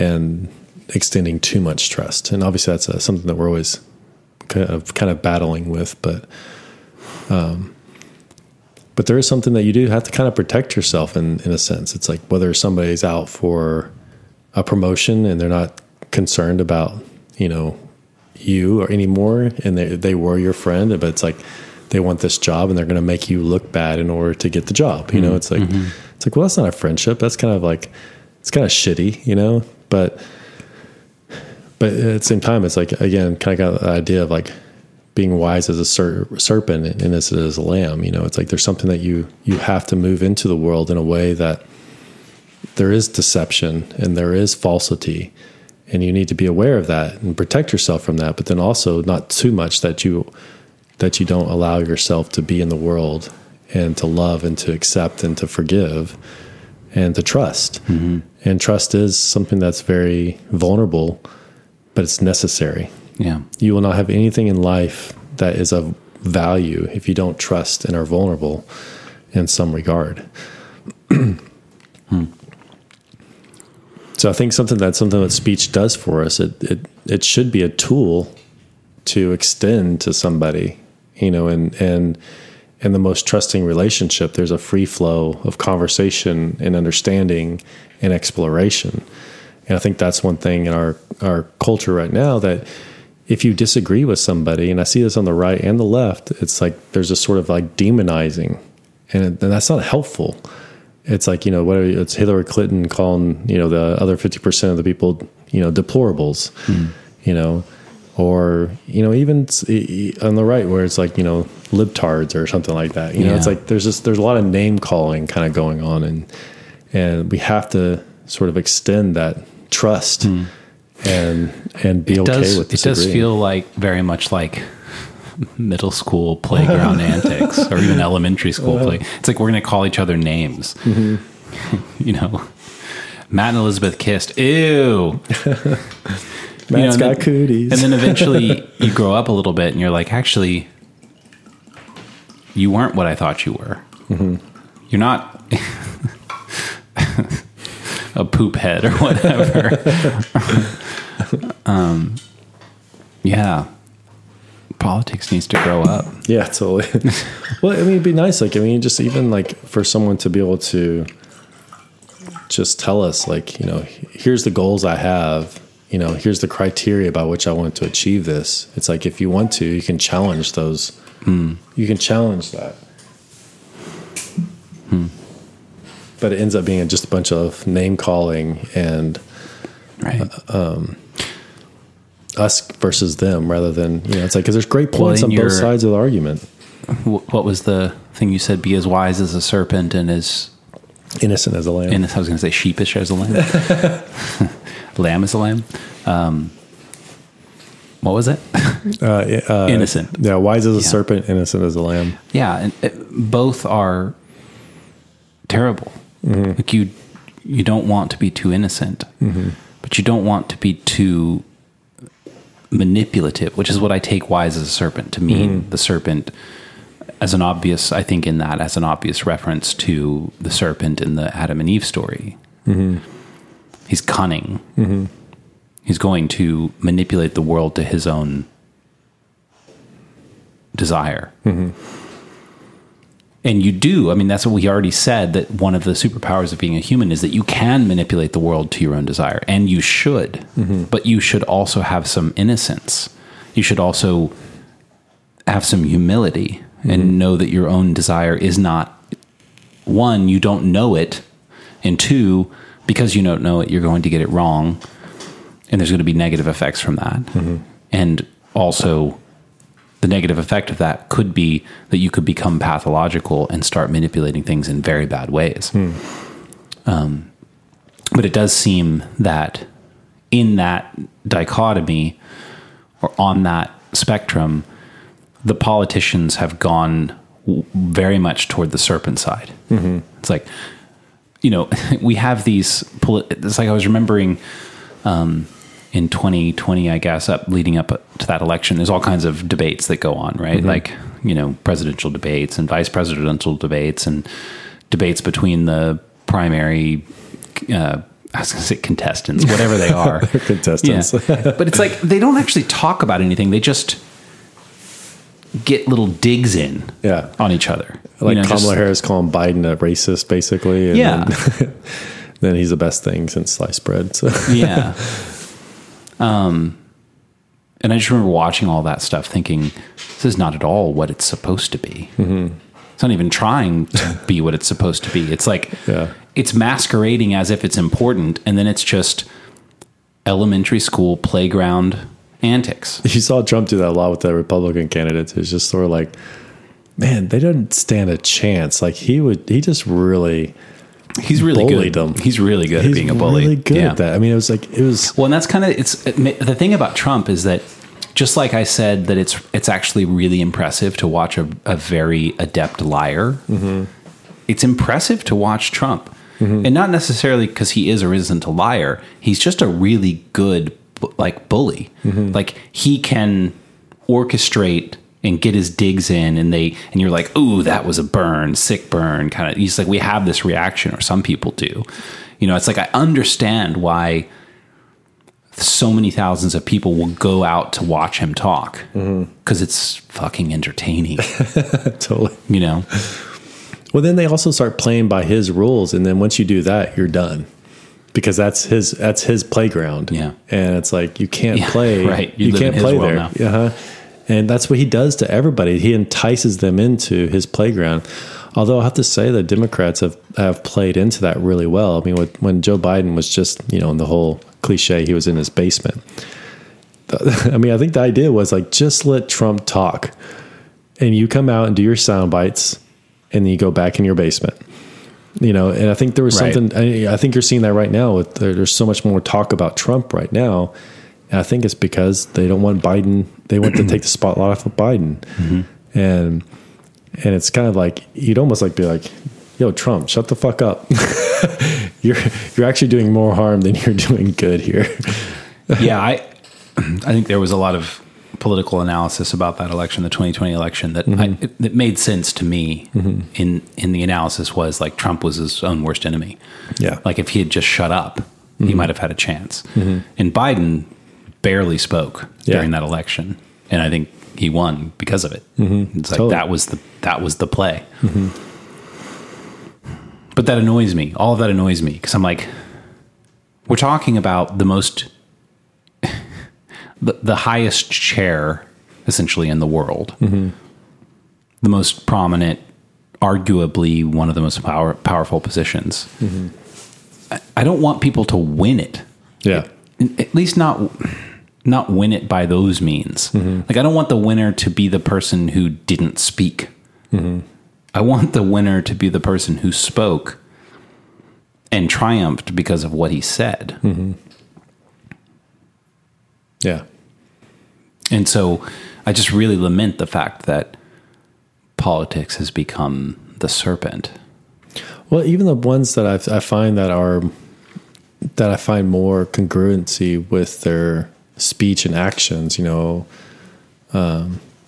and extending too much trust. And obviously that's something that we're always kind of battling with, but there is something that you do have to kind of protect yourself in a sense. It's like, whether somebody's out for a promotion and they're not concerned about, you know, you or anymore, and they were your friend, but it's like they want this job and they're going to make you look bad in order to get the job. You know, it's like, it's like, well, that's not a friendship. That's kind of like, it's kind of shitty, you know, but at the same time, it's like, again, kind of got the idea of, like, being wise as a serpent and innocent as a lamb. You know, it's like there's something that you have to move into the world in a way that there is deception and there is falsity, And you need to be aware of that and protect yourself from that, but then also not too much that you don't allow yourself to be in the world and to love and to accept and to forgive and to trust. Mm-hmm. And trust is something that's very vulnerable, but it's necessary. Yeah. You will not have anything in life that is of value if you don't trust and are vulnerable in some regard. So I think something that speech does for us, it should be a tool to extend to somebody, you know, and in the most trusting relationship, there's a free flow of conversation and understanding and exploration. And I think that's one thing in our culture right now, that if you disagree with somebody, and I see this on the right and the left, it's like there's a sort of like demonizing, and that's not helpful. It's like, you know, whatever, it's Hillary Clinton calling, you know, the other 50% of the people, you know, deplorables, you know, or, you know, even on the right where it's like, you know, libtards or something like that. You know, it's like there's a lot of name calling kind of going on, and we have to sort of extend that trust and be okay with disagreeing. It does feel like very much like middle school playground antics, or even elementary school play. It's like we're going to call each other names. Mm-hmm. You know, Matt and Elizabeth kissed. Ew. Matt's got cooties. And then eventually you grow up a little bit and you're like, actually, you weren't what I thought you were. Mm-hmm. You're not a poop head or whatever. Yeah. Politics needs to grow up. Yeah, totally. Well, I mean, it'd be nice. Like, I mean, just even like for someone to be able to just tell us, like, you know, here's the goals I have, you know, here's the criteria by which I want to achieve this. It's like, if you want to, you can challenge those. You can challenge that. But it ends up being just a bunch of name calling and, us versus them, rather than, you know, it's like, because there's great points on both sides of the argument. What was the thing you said? Be as wise as a serpent and as innocent as a lamb. I was going to say sheepish as a lamb. Lamb as a lamb. What was it? Innocent. Yeah, wise as a serpent, innocent as a lamb. Yeah, and both are terrible. Mm-hmm. Like you don't want to be too innocent, but you don't want to be too manipulative, which is what I take wise as a serpent to mean. The serpent as an obvious, I think in that as an obvious reference to the serpent in the Adam and Eve story. He's cunning. He's going to manipulate the world to his own desire. And you do. I mean, that's what we already said, that one of the superpowers of being a human is that you can manipulate the world to your own desire, and you should. But you should also have some innocence. You should also have some humility and know that your own desire is not, one, you don't know it, and two, because you don't know it, you're going to get it wrong, and there's going to be negative effects from that. And also, the negative effect of that could be that you could become pathological and start manipulating things in very bad ways. But it does seem that in that dichotomy, or on that spectrum, the politicians have gone very much toward the serpent side. It's like, you know, we have these, it's like I was remembering, in 2020, I guess, leading up to that election, there's all kinds of debates that go on, right? Like, you know, presidential debates and vice presidential debates and debates between the primary, I was going to say contestants, whatever they are. Contestants. Yeah. But it's like, they don't actually talk about anything. They just get little digs in on each other. Like, you know, Kamala Harris calling Biden a racist, basically. And then he's the best thing since sliced bread. So. Yeah. And I just remember watching all that stuff thinking, this is not at all what it's supposed to be. It's not even trying to be what it's supposed to be. It's like, it's masquerading as if it's important. And then it's just elementary school playground antics. You saw Trump do that a lot with the Republican candidates. It's just sort of like, man, they don't stand a chance. Like he just really He's really good. Them. He's really good at being a bully. He's really good at that. I mean, it was. Well, and that's kind of the thing about Trump is that, just like I said, that it's actually really impressive to watch a very adept liar. Mm-hmm. It's impressive to watch Trump, mm-hmm. and not necessarily because he is or isn't a liar. He's just a really good bully. Mm-hmm. Like, he can orchestrate and get his digs in, and you're like, ooh, that was a burn, sick burn, kind of. He's like, we have this reaction, or some people do. You know, it's like, I understand why so many thousands of people will go out to watch him talk, because mm-hmm. it's fucking entertaining. Totally. You know? Well, then they also start playing by his rules, and then once you do that, you're done. Because that's his playground. Yeah. And it's like, you can't play. Right. You can't play there. Uh-huh. And that's what he does to everybody. He entices them into his playground. Although I have to say the Democrats have played into that really well. I mean, when Joe Biden was just, you know, in the whole cliche, he was in his basement. I mean, I think the idea was like, just let Trump talk, and you come out and do your sound bites, and then you go back in your basement. You know, and I think there was something. I think you're seeing that right now. There's so much more talk about Trump right now. I think it's because they don't want Biden. They want to take the spotlight off of Biden, mm-hmm. and it's kind of like, you'd almost like be like, "Yo, Trump, shut the fuck up. You're actually doing more harm than you're doing good here." Yeah, I think there was a lot of political analysis about that election, the 2020 election, that mm-hmm. that made sense to me. Mm-hmm. In the analysis was like, Trump was his own worst enemy. Yeah, like if he had just shut up, mm-hmm. he might have had a chance. Mm-hmm. And Biden barely spoke during that election, and I think he won because of it. Mm-hmm. It's like that was the play. Mm-hmm. But that annoys me. All of that annoys me, because I'm like, we're talking about the most, the highest chair essentially in the world, mm-hmm. the most prominent, arguably one of the most powerful positions. Mm-hmm. I don't want people to win it. Yeah, at least not win it by those means. Mm-hmm. Like, I don't want the winner to be the person who didn't speak. Mm-hmm. I want the winner to be the person who spoke and triumphed because of what he said. Mm-hmm. Yeah. And so I just really lament the fact that politics has become the serpent. Well, even the ones that I find that I find more congruency with their speech and actions, you know,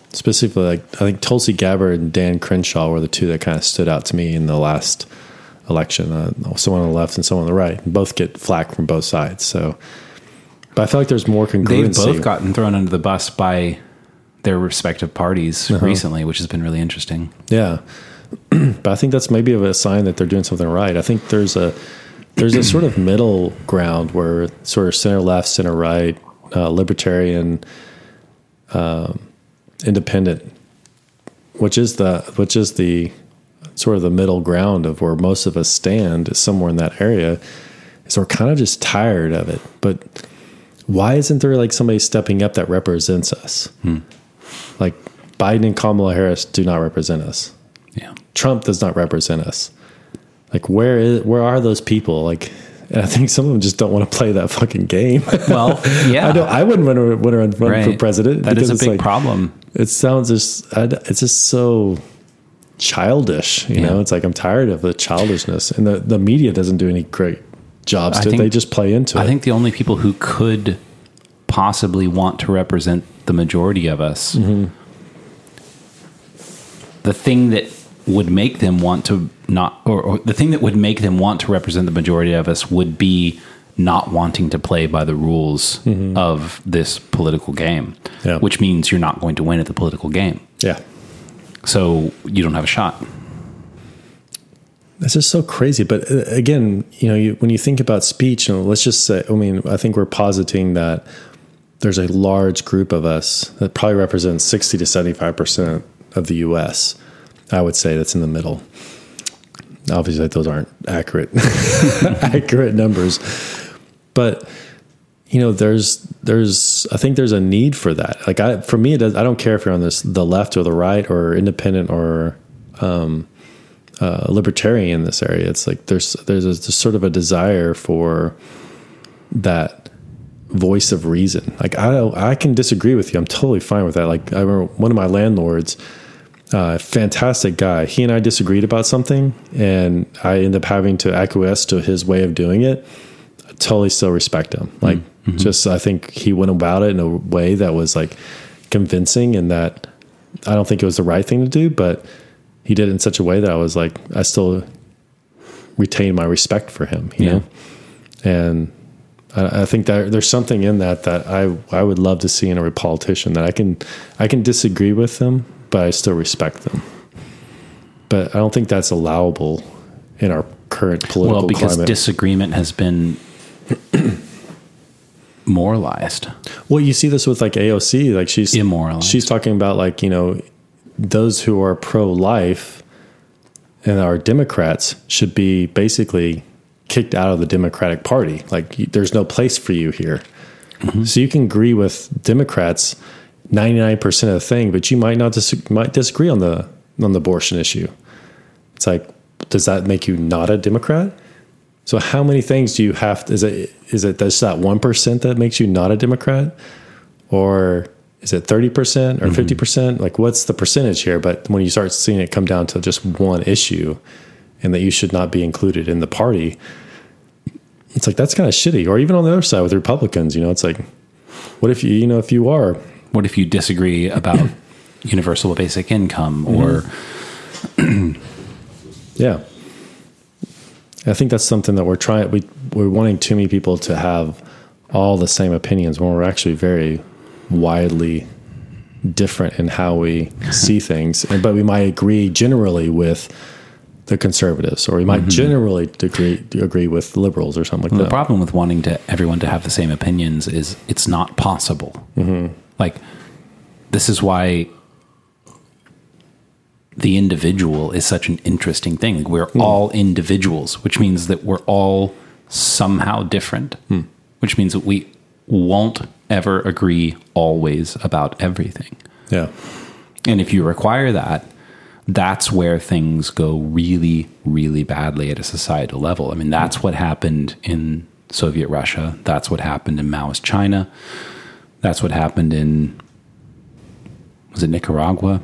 specifically, like, I think Tulsi Gabbard and Dan Crenshaw were the two that kind of stood out to me in the last election. Someone on the left and someone on the right, and both get flack from both sides. So, but I feel like there's more congruency. They've both gotten thrown under the bus by their respective parties recently, which has been really interesting. Yeah. But I think that's maybe a sign that they're doing something right. I think there's a sort of middle ground where sort of center left, center right, libertarian, independent, which is the sort of the middle ground of where most of us stand, is somewhere in that area. So we're kind of just tired of it. But why isn't there like somebody stepping up that represents us? Like, Biden and Kamala Harris do not represent us. Yeah. Trump does not represent us. Like, where are those people? Like, I think some of them just don't want to play that fucking game. Well, yeah, I wouldn't run for president. That is a big problem. It sounds it's just so childish. You know, it's like, I'm tired of the childishness, and the media doesn't do any great jobs. They just play into it. I think the only people who could possibly want to represent the majority of us, mm-hmm. the thing that would make them want to not, or the thing that would make them want to represent the majority of us, would be not wanting to play by the rules mm-hmm. of this political game, which means you're not going to win at the political game. Yeah. So you don't have a shot. That's just so crazy. But again, you know, when you think about speech, and let's just say, I mean, I think we're positing that there's a large group of us that probably represents 60 to 75% of the US. I would say that's in the middle. Obviously, those aren't accurate numbers, but you know, I think there's a need for that. Like, for me, I don't care if you're on the left or the right, or independent, or libertarian in this area. It's like there's sort of a desire for that voice of reason. Like I can disagree with you. I'm totally fine with that. Like I remember one of my landlords, fantastic guy. He and I disagreed about something, and I end up having to acquiesce to his way of doing it. I totally still respect him. Like mm-hmm. just, I think he went about it in a way that was like convincing, and that I don't think it was the right thing to do, but he did it in such a way that I was like, I still retain my respect for him, you know? And I think that there's something in that I would love to see in a politician, that I can disagree with them, but I still respect them. But I don't think that's allowable in our current political climate. Well, because disagreement has been moralized. Well, you see this with like AOC, like she's immoralized. She's talking about like, you know, those who are pro-life and are Democrats should be basically kicked out of the Democratic Party. Like there's no place for you here. Mm-hmm. So you can agree with Democrats 99% of the thing, but you might not disagree on the abortion issue. It's like, does that make you not a Democrat? So how many things do you have to, is it just that 1% that makes you not a Democrat, or is it 30% or 50%? Like what's the percentage here? But when you start seeing it come down to just one issue and that you should not be included in the party, it's like, that's kind of shitty. Or even on the other side with Republicans, you know, it's like, what if you are, what if you disagree about universal basic income or yeah. I think that's something that we're wanting too many people to have all the same opinions when we're actually very widely different in how we see things. But we might agree generally with the conservatives, or we might generally agree with liberals or something like that. The problem with wanting everyone to have the same opinions is it's not possible. Mm-hmm. Like, this is why the individual is such an interesting thing. Like we're all individuals, which means that we're all somehow different, which means that we won't ever agree always about everything. Yeah. And if you require that, that's where things go really, really badly at a societal level. I mean, that's what happened in Soviet Russia. That's what happened in Mao's China. That's what happened in, was it Nicaragua?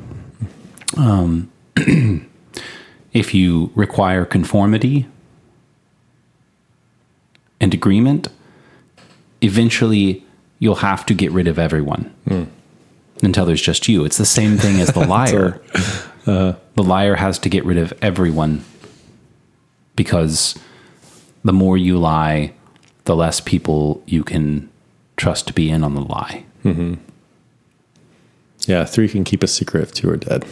If you require conformity and agreement, eventually you'll have to get rid of everyone until there's just you. It's the same thing as the liar. The liar has to get rid of everyone, because the more you lie, the less people you can trust to be in on the lie. Mm-hmm. Yeah, 3 can keep a secret if 2 are dead.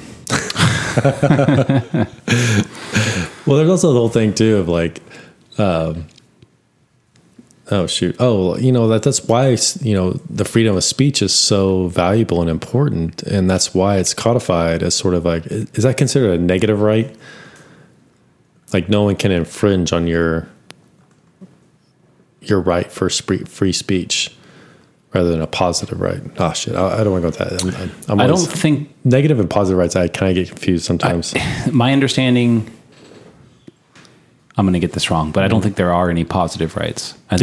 Well, there's also the whole thing too of like, that's why, you know, the freedom of speech is so valuable and important, and that's why it's codified as sort of like, is that considered a negative right? Like no one can infringe on your right for free speech. Rather than a positive right. Oh, shit. I don't want to go with that. I don't think... Negative and positive rights, I kind of get confused sometimes. My understanding... I'm going to get this wrong, but I don't think there are any positive rights. I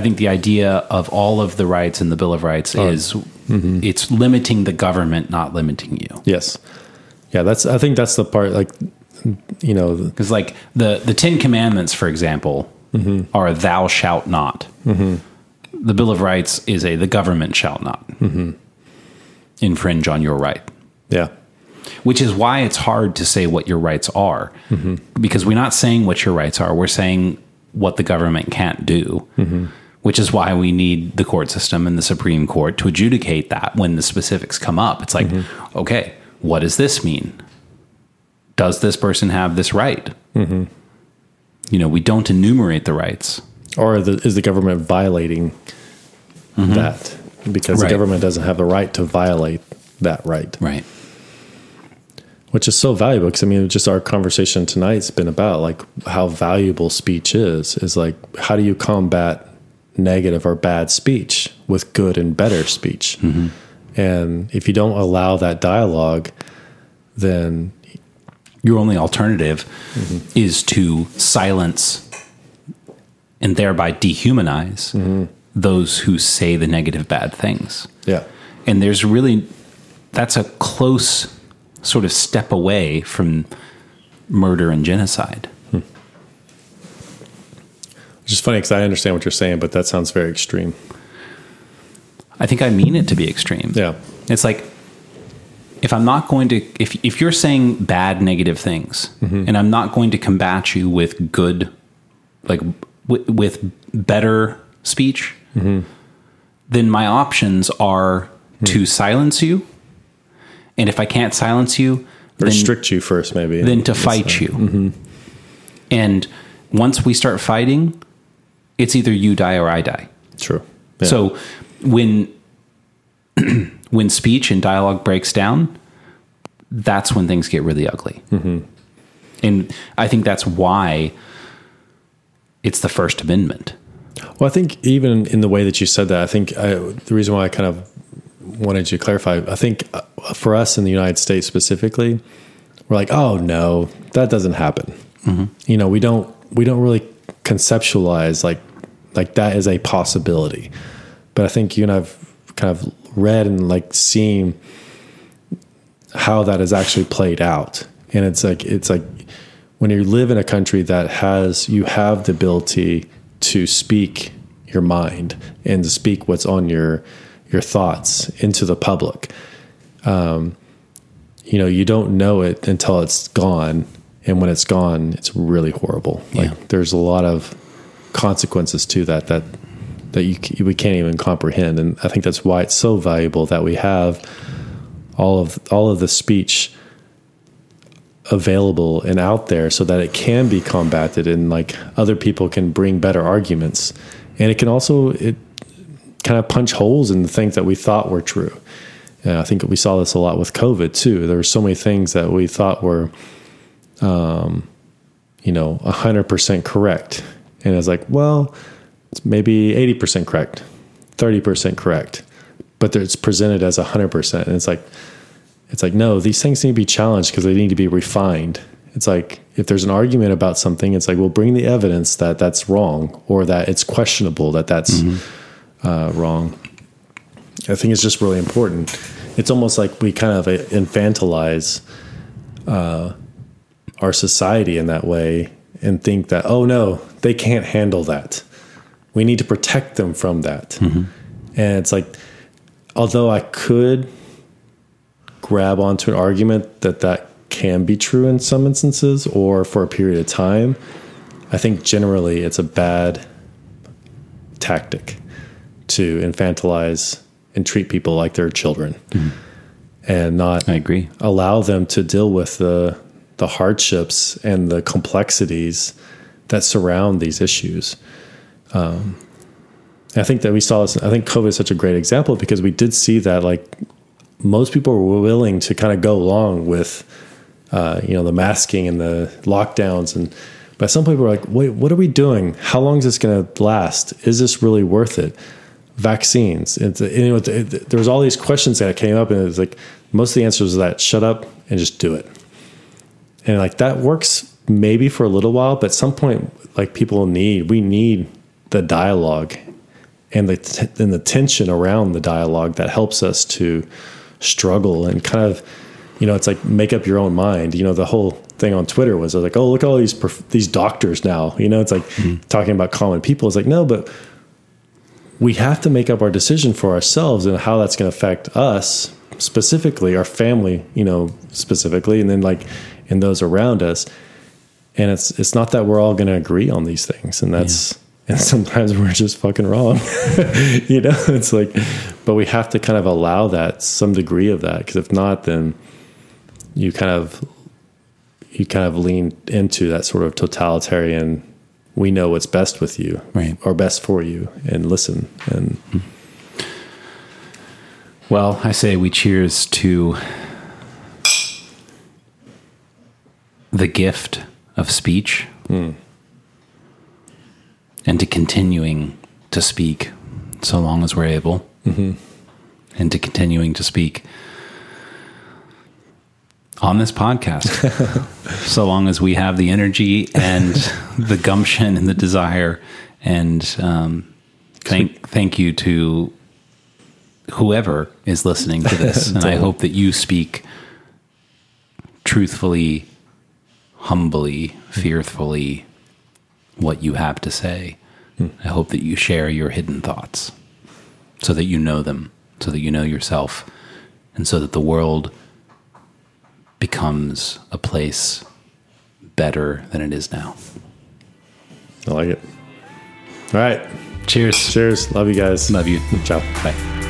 think the idea of all of the rights in the Bill of Rights is it's limiting the government, not limiting you. Yes. Yeah, I think that's the part, like, you know... Because, like, the 10 Commandments, for example, are thou shalt not. Mm-hmm. The Bill of Rights is the government shall not infringe on your right. Yeah. Which is why it's hard to say what your rights are, because we're not saying what your rights are. We're saying what the government can't do, which is why we need the court system and the Supreme Court to adjudicate that when the specifics come up. It's like, okay, what does this mean? Does this person have this right? You know, we don't enumerate the rights. Or is the government violating that? Because the government doesn't have the right to violate that right. Right. Which is so valuable, because, I mean, just our conversation tonight's been about, like, how valuable speech is like, how do you combat negative or bad speech with good and better speech? And if you don't allow that dialogue, then your only alternative is to silence and thereby dehumanize those who say the negative bad things. Yeah. And there's really, that's a close sort of step away from murder and genocide. Which is funny because I understand what you're saying, but that sounds very extreme. I think I mean it to be extreme. Yeah. It's like, if I'm not going to, if you're saying bad, negative things, and I'm not going to combat you with good, like with better speech, then my options are to silence you. And if I can't silence you, restrict you first, maybe. Then to fight you. And once we start fighting, it's either you die or I die. True. Yeah. So when when speech and dialogue breaks down, that's when things get really ugly. And I think that's why it's the First Amendment. Well, I think even in the way that you said that, I think the reason why I kind of wanted you to clarify, I think for us in the United States specifically, we're like, oh no, that doesn't happen. You know, we don't really conceptualize like that is a possibility. But I think you and I've kind of read and like seeing how that has actually played out. And it's like when you live in a country that you have the ability to speak your mind and to speak what's on your thoughts into the public. You know, you don't know it until it's gone. And when it's gone, it's really horrible. Yeah. Like there's a lot of consequences to that we can't even comprehend. And I think that's why it's so valuable that we have all of the speech available and out there so that it can be combated and like other people can bring better arguments. And it can also, it kind of punch holes in the things that we thought were true. And I think we saw this a lot with COVID too. There were so many things that we thought were, 100% correct. And it's like, well, it's maybe 80% correct, 30% correct, but it's presented as 100%. And it's like, no, these things need to be challenged because they need to be refined. It's like, if there's an argument about something, it's like, well, bring the evidence that that's wrong or that it's questionable, that that's wrong. I think it's just really important. It's almost like we kind of infantilize, our society in that way and think that, oh no, they can't handle that. We need to protect them from that. And it's like, although I could grab onto an argument that can be true in some instances or for a period of time, I think generally it's a bad tactic to infantilize and treat people like they're children and not allow them to deal with the hardships and the complexities that surround these issues. I think that we saw this, I think COVID is such a great example because we did see that like most people were willing to kind of go along with, the masking and the lockdowns. But some people were like, wait, what are we doing? How long is this going to last? Is this really worth it? Vaccines. There was all these questions that came up and it was like, most of the answers were that shut up and just do it. And like that works maybe for a little while, but at some point, like we need the dialogue and the tension around the dialogue that helps us to struggle and kind of, it's like make up your own mind. The whole thing on Twitter was like, oh, look at all these doctors now. It's like talking about common people. It's like, no, but we have to make up our decision for ourselves and how that's going to affect us specifically, our family, specifically, and then like. And those around us. And it's not that we're all going to agree on these things. And and sometimes we're just fucking wrong, it's like, but we have to kind of allow that, some degree of that. Cause if not, then you kind of lean into that sort of totalitarian, we know what's best with you or best for you and listen. And well, I say we cheers to the gift of speech and to continuing to speak so long as we're able and to continuing to speak on this podcast, so long as we have the energy and the gumption and the desire. And thank you to whoever is listening to this. And I hope that you speak truthfully, humbly, fearfully, what you have to say. I hope that you share your hidden thoughts so that you know them, so that you know yourself, and so that the world becomes a place better than it is now. I like it. All right. Cheers. Love you guys. Love you. Ciao. Bye.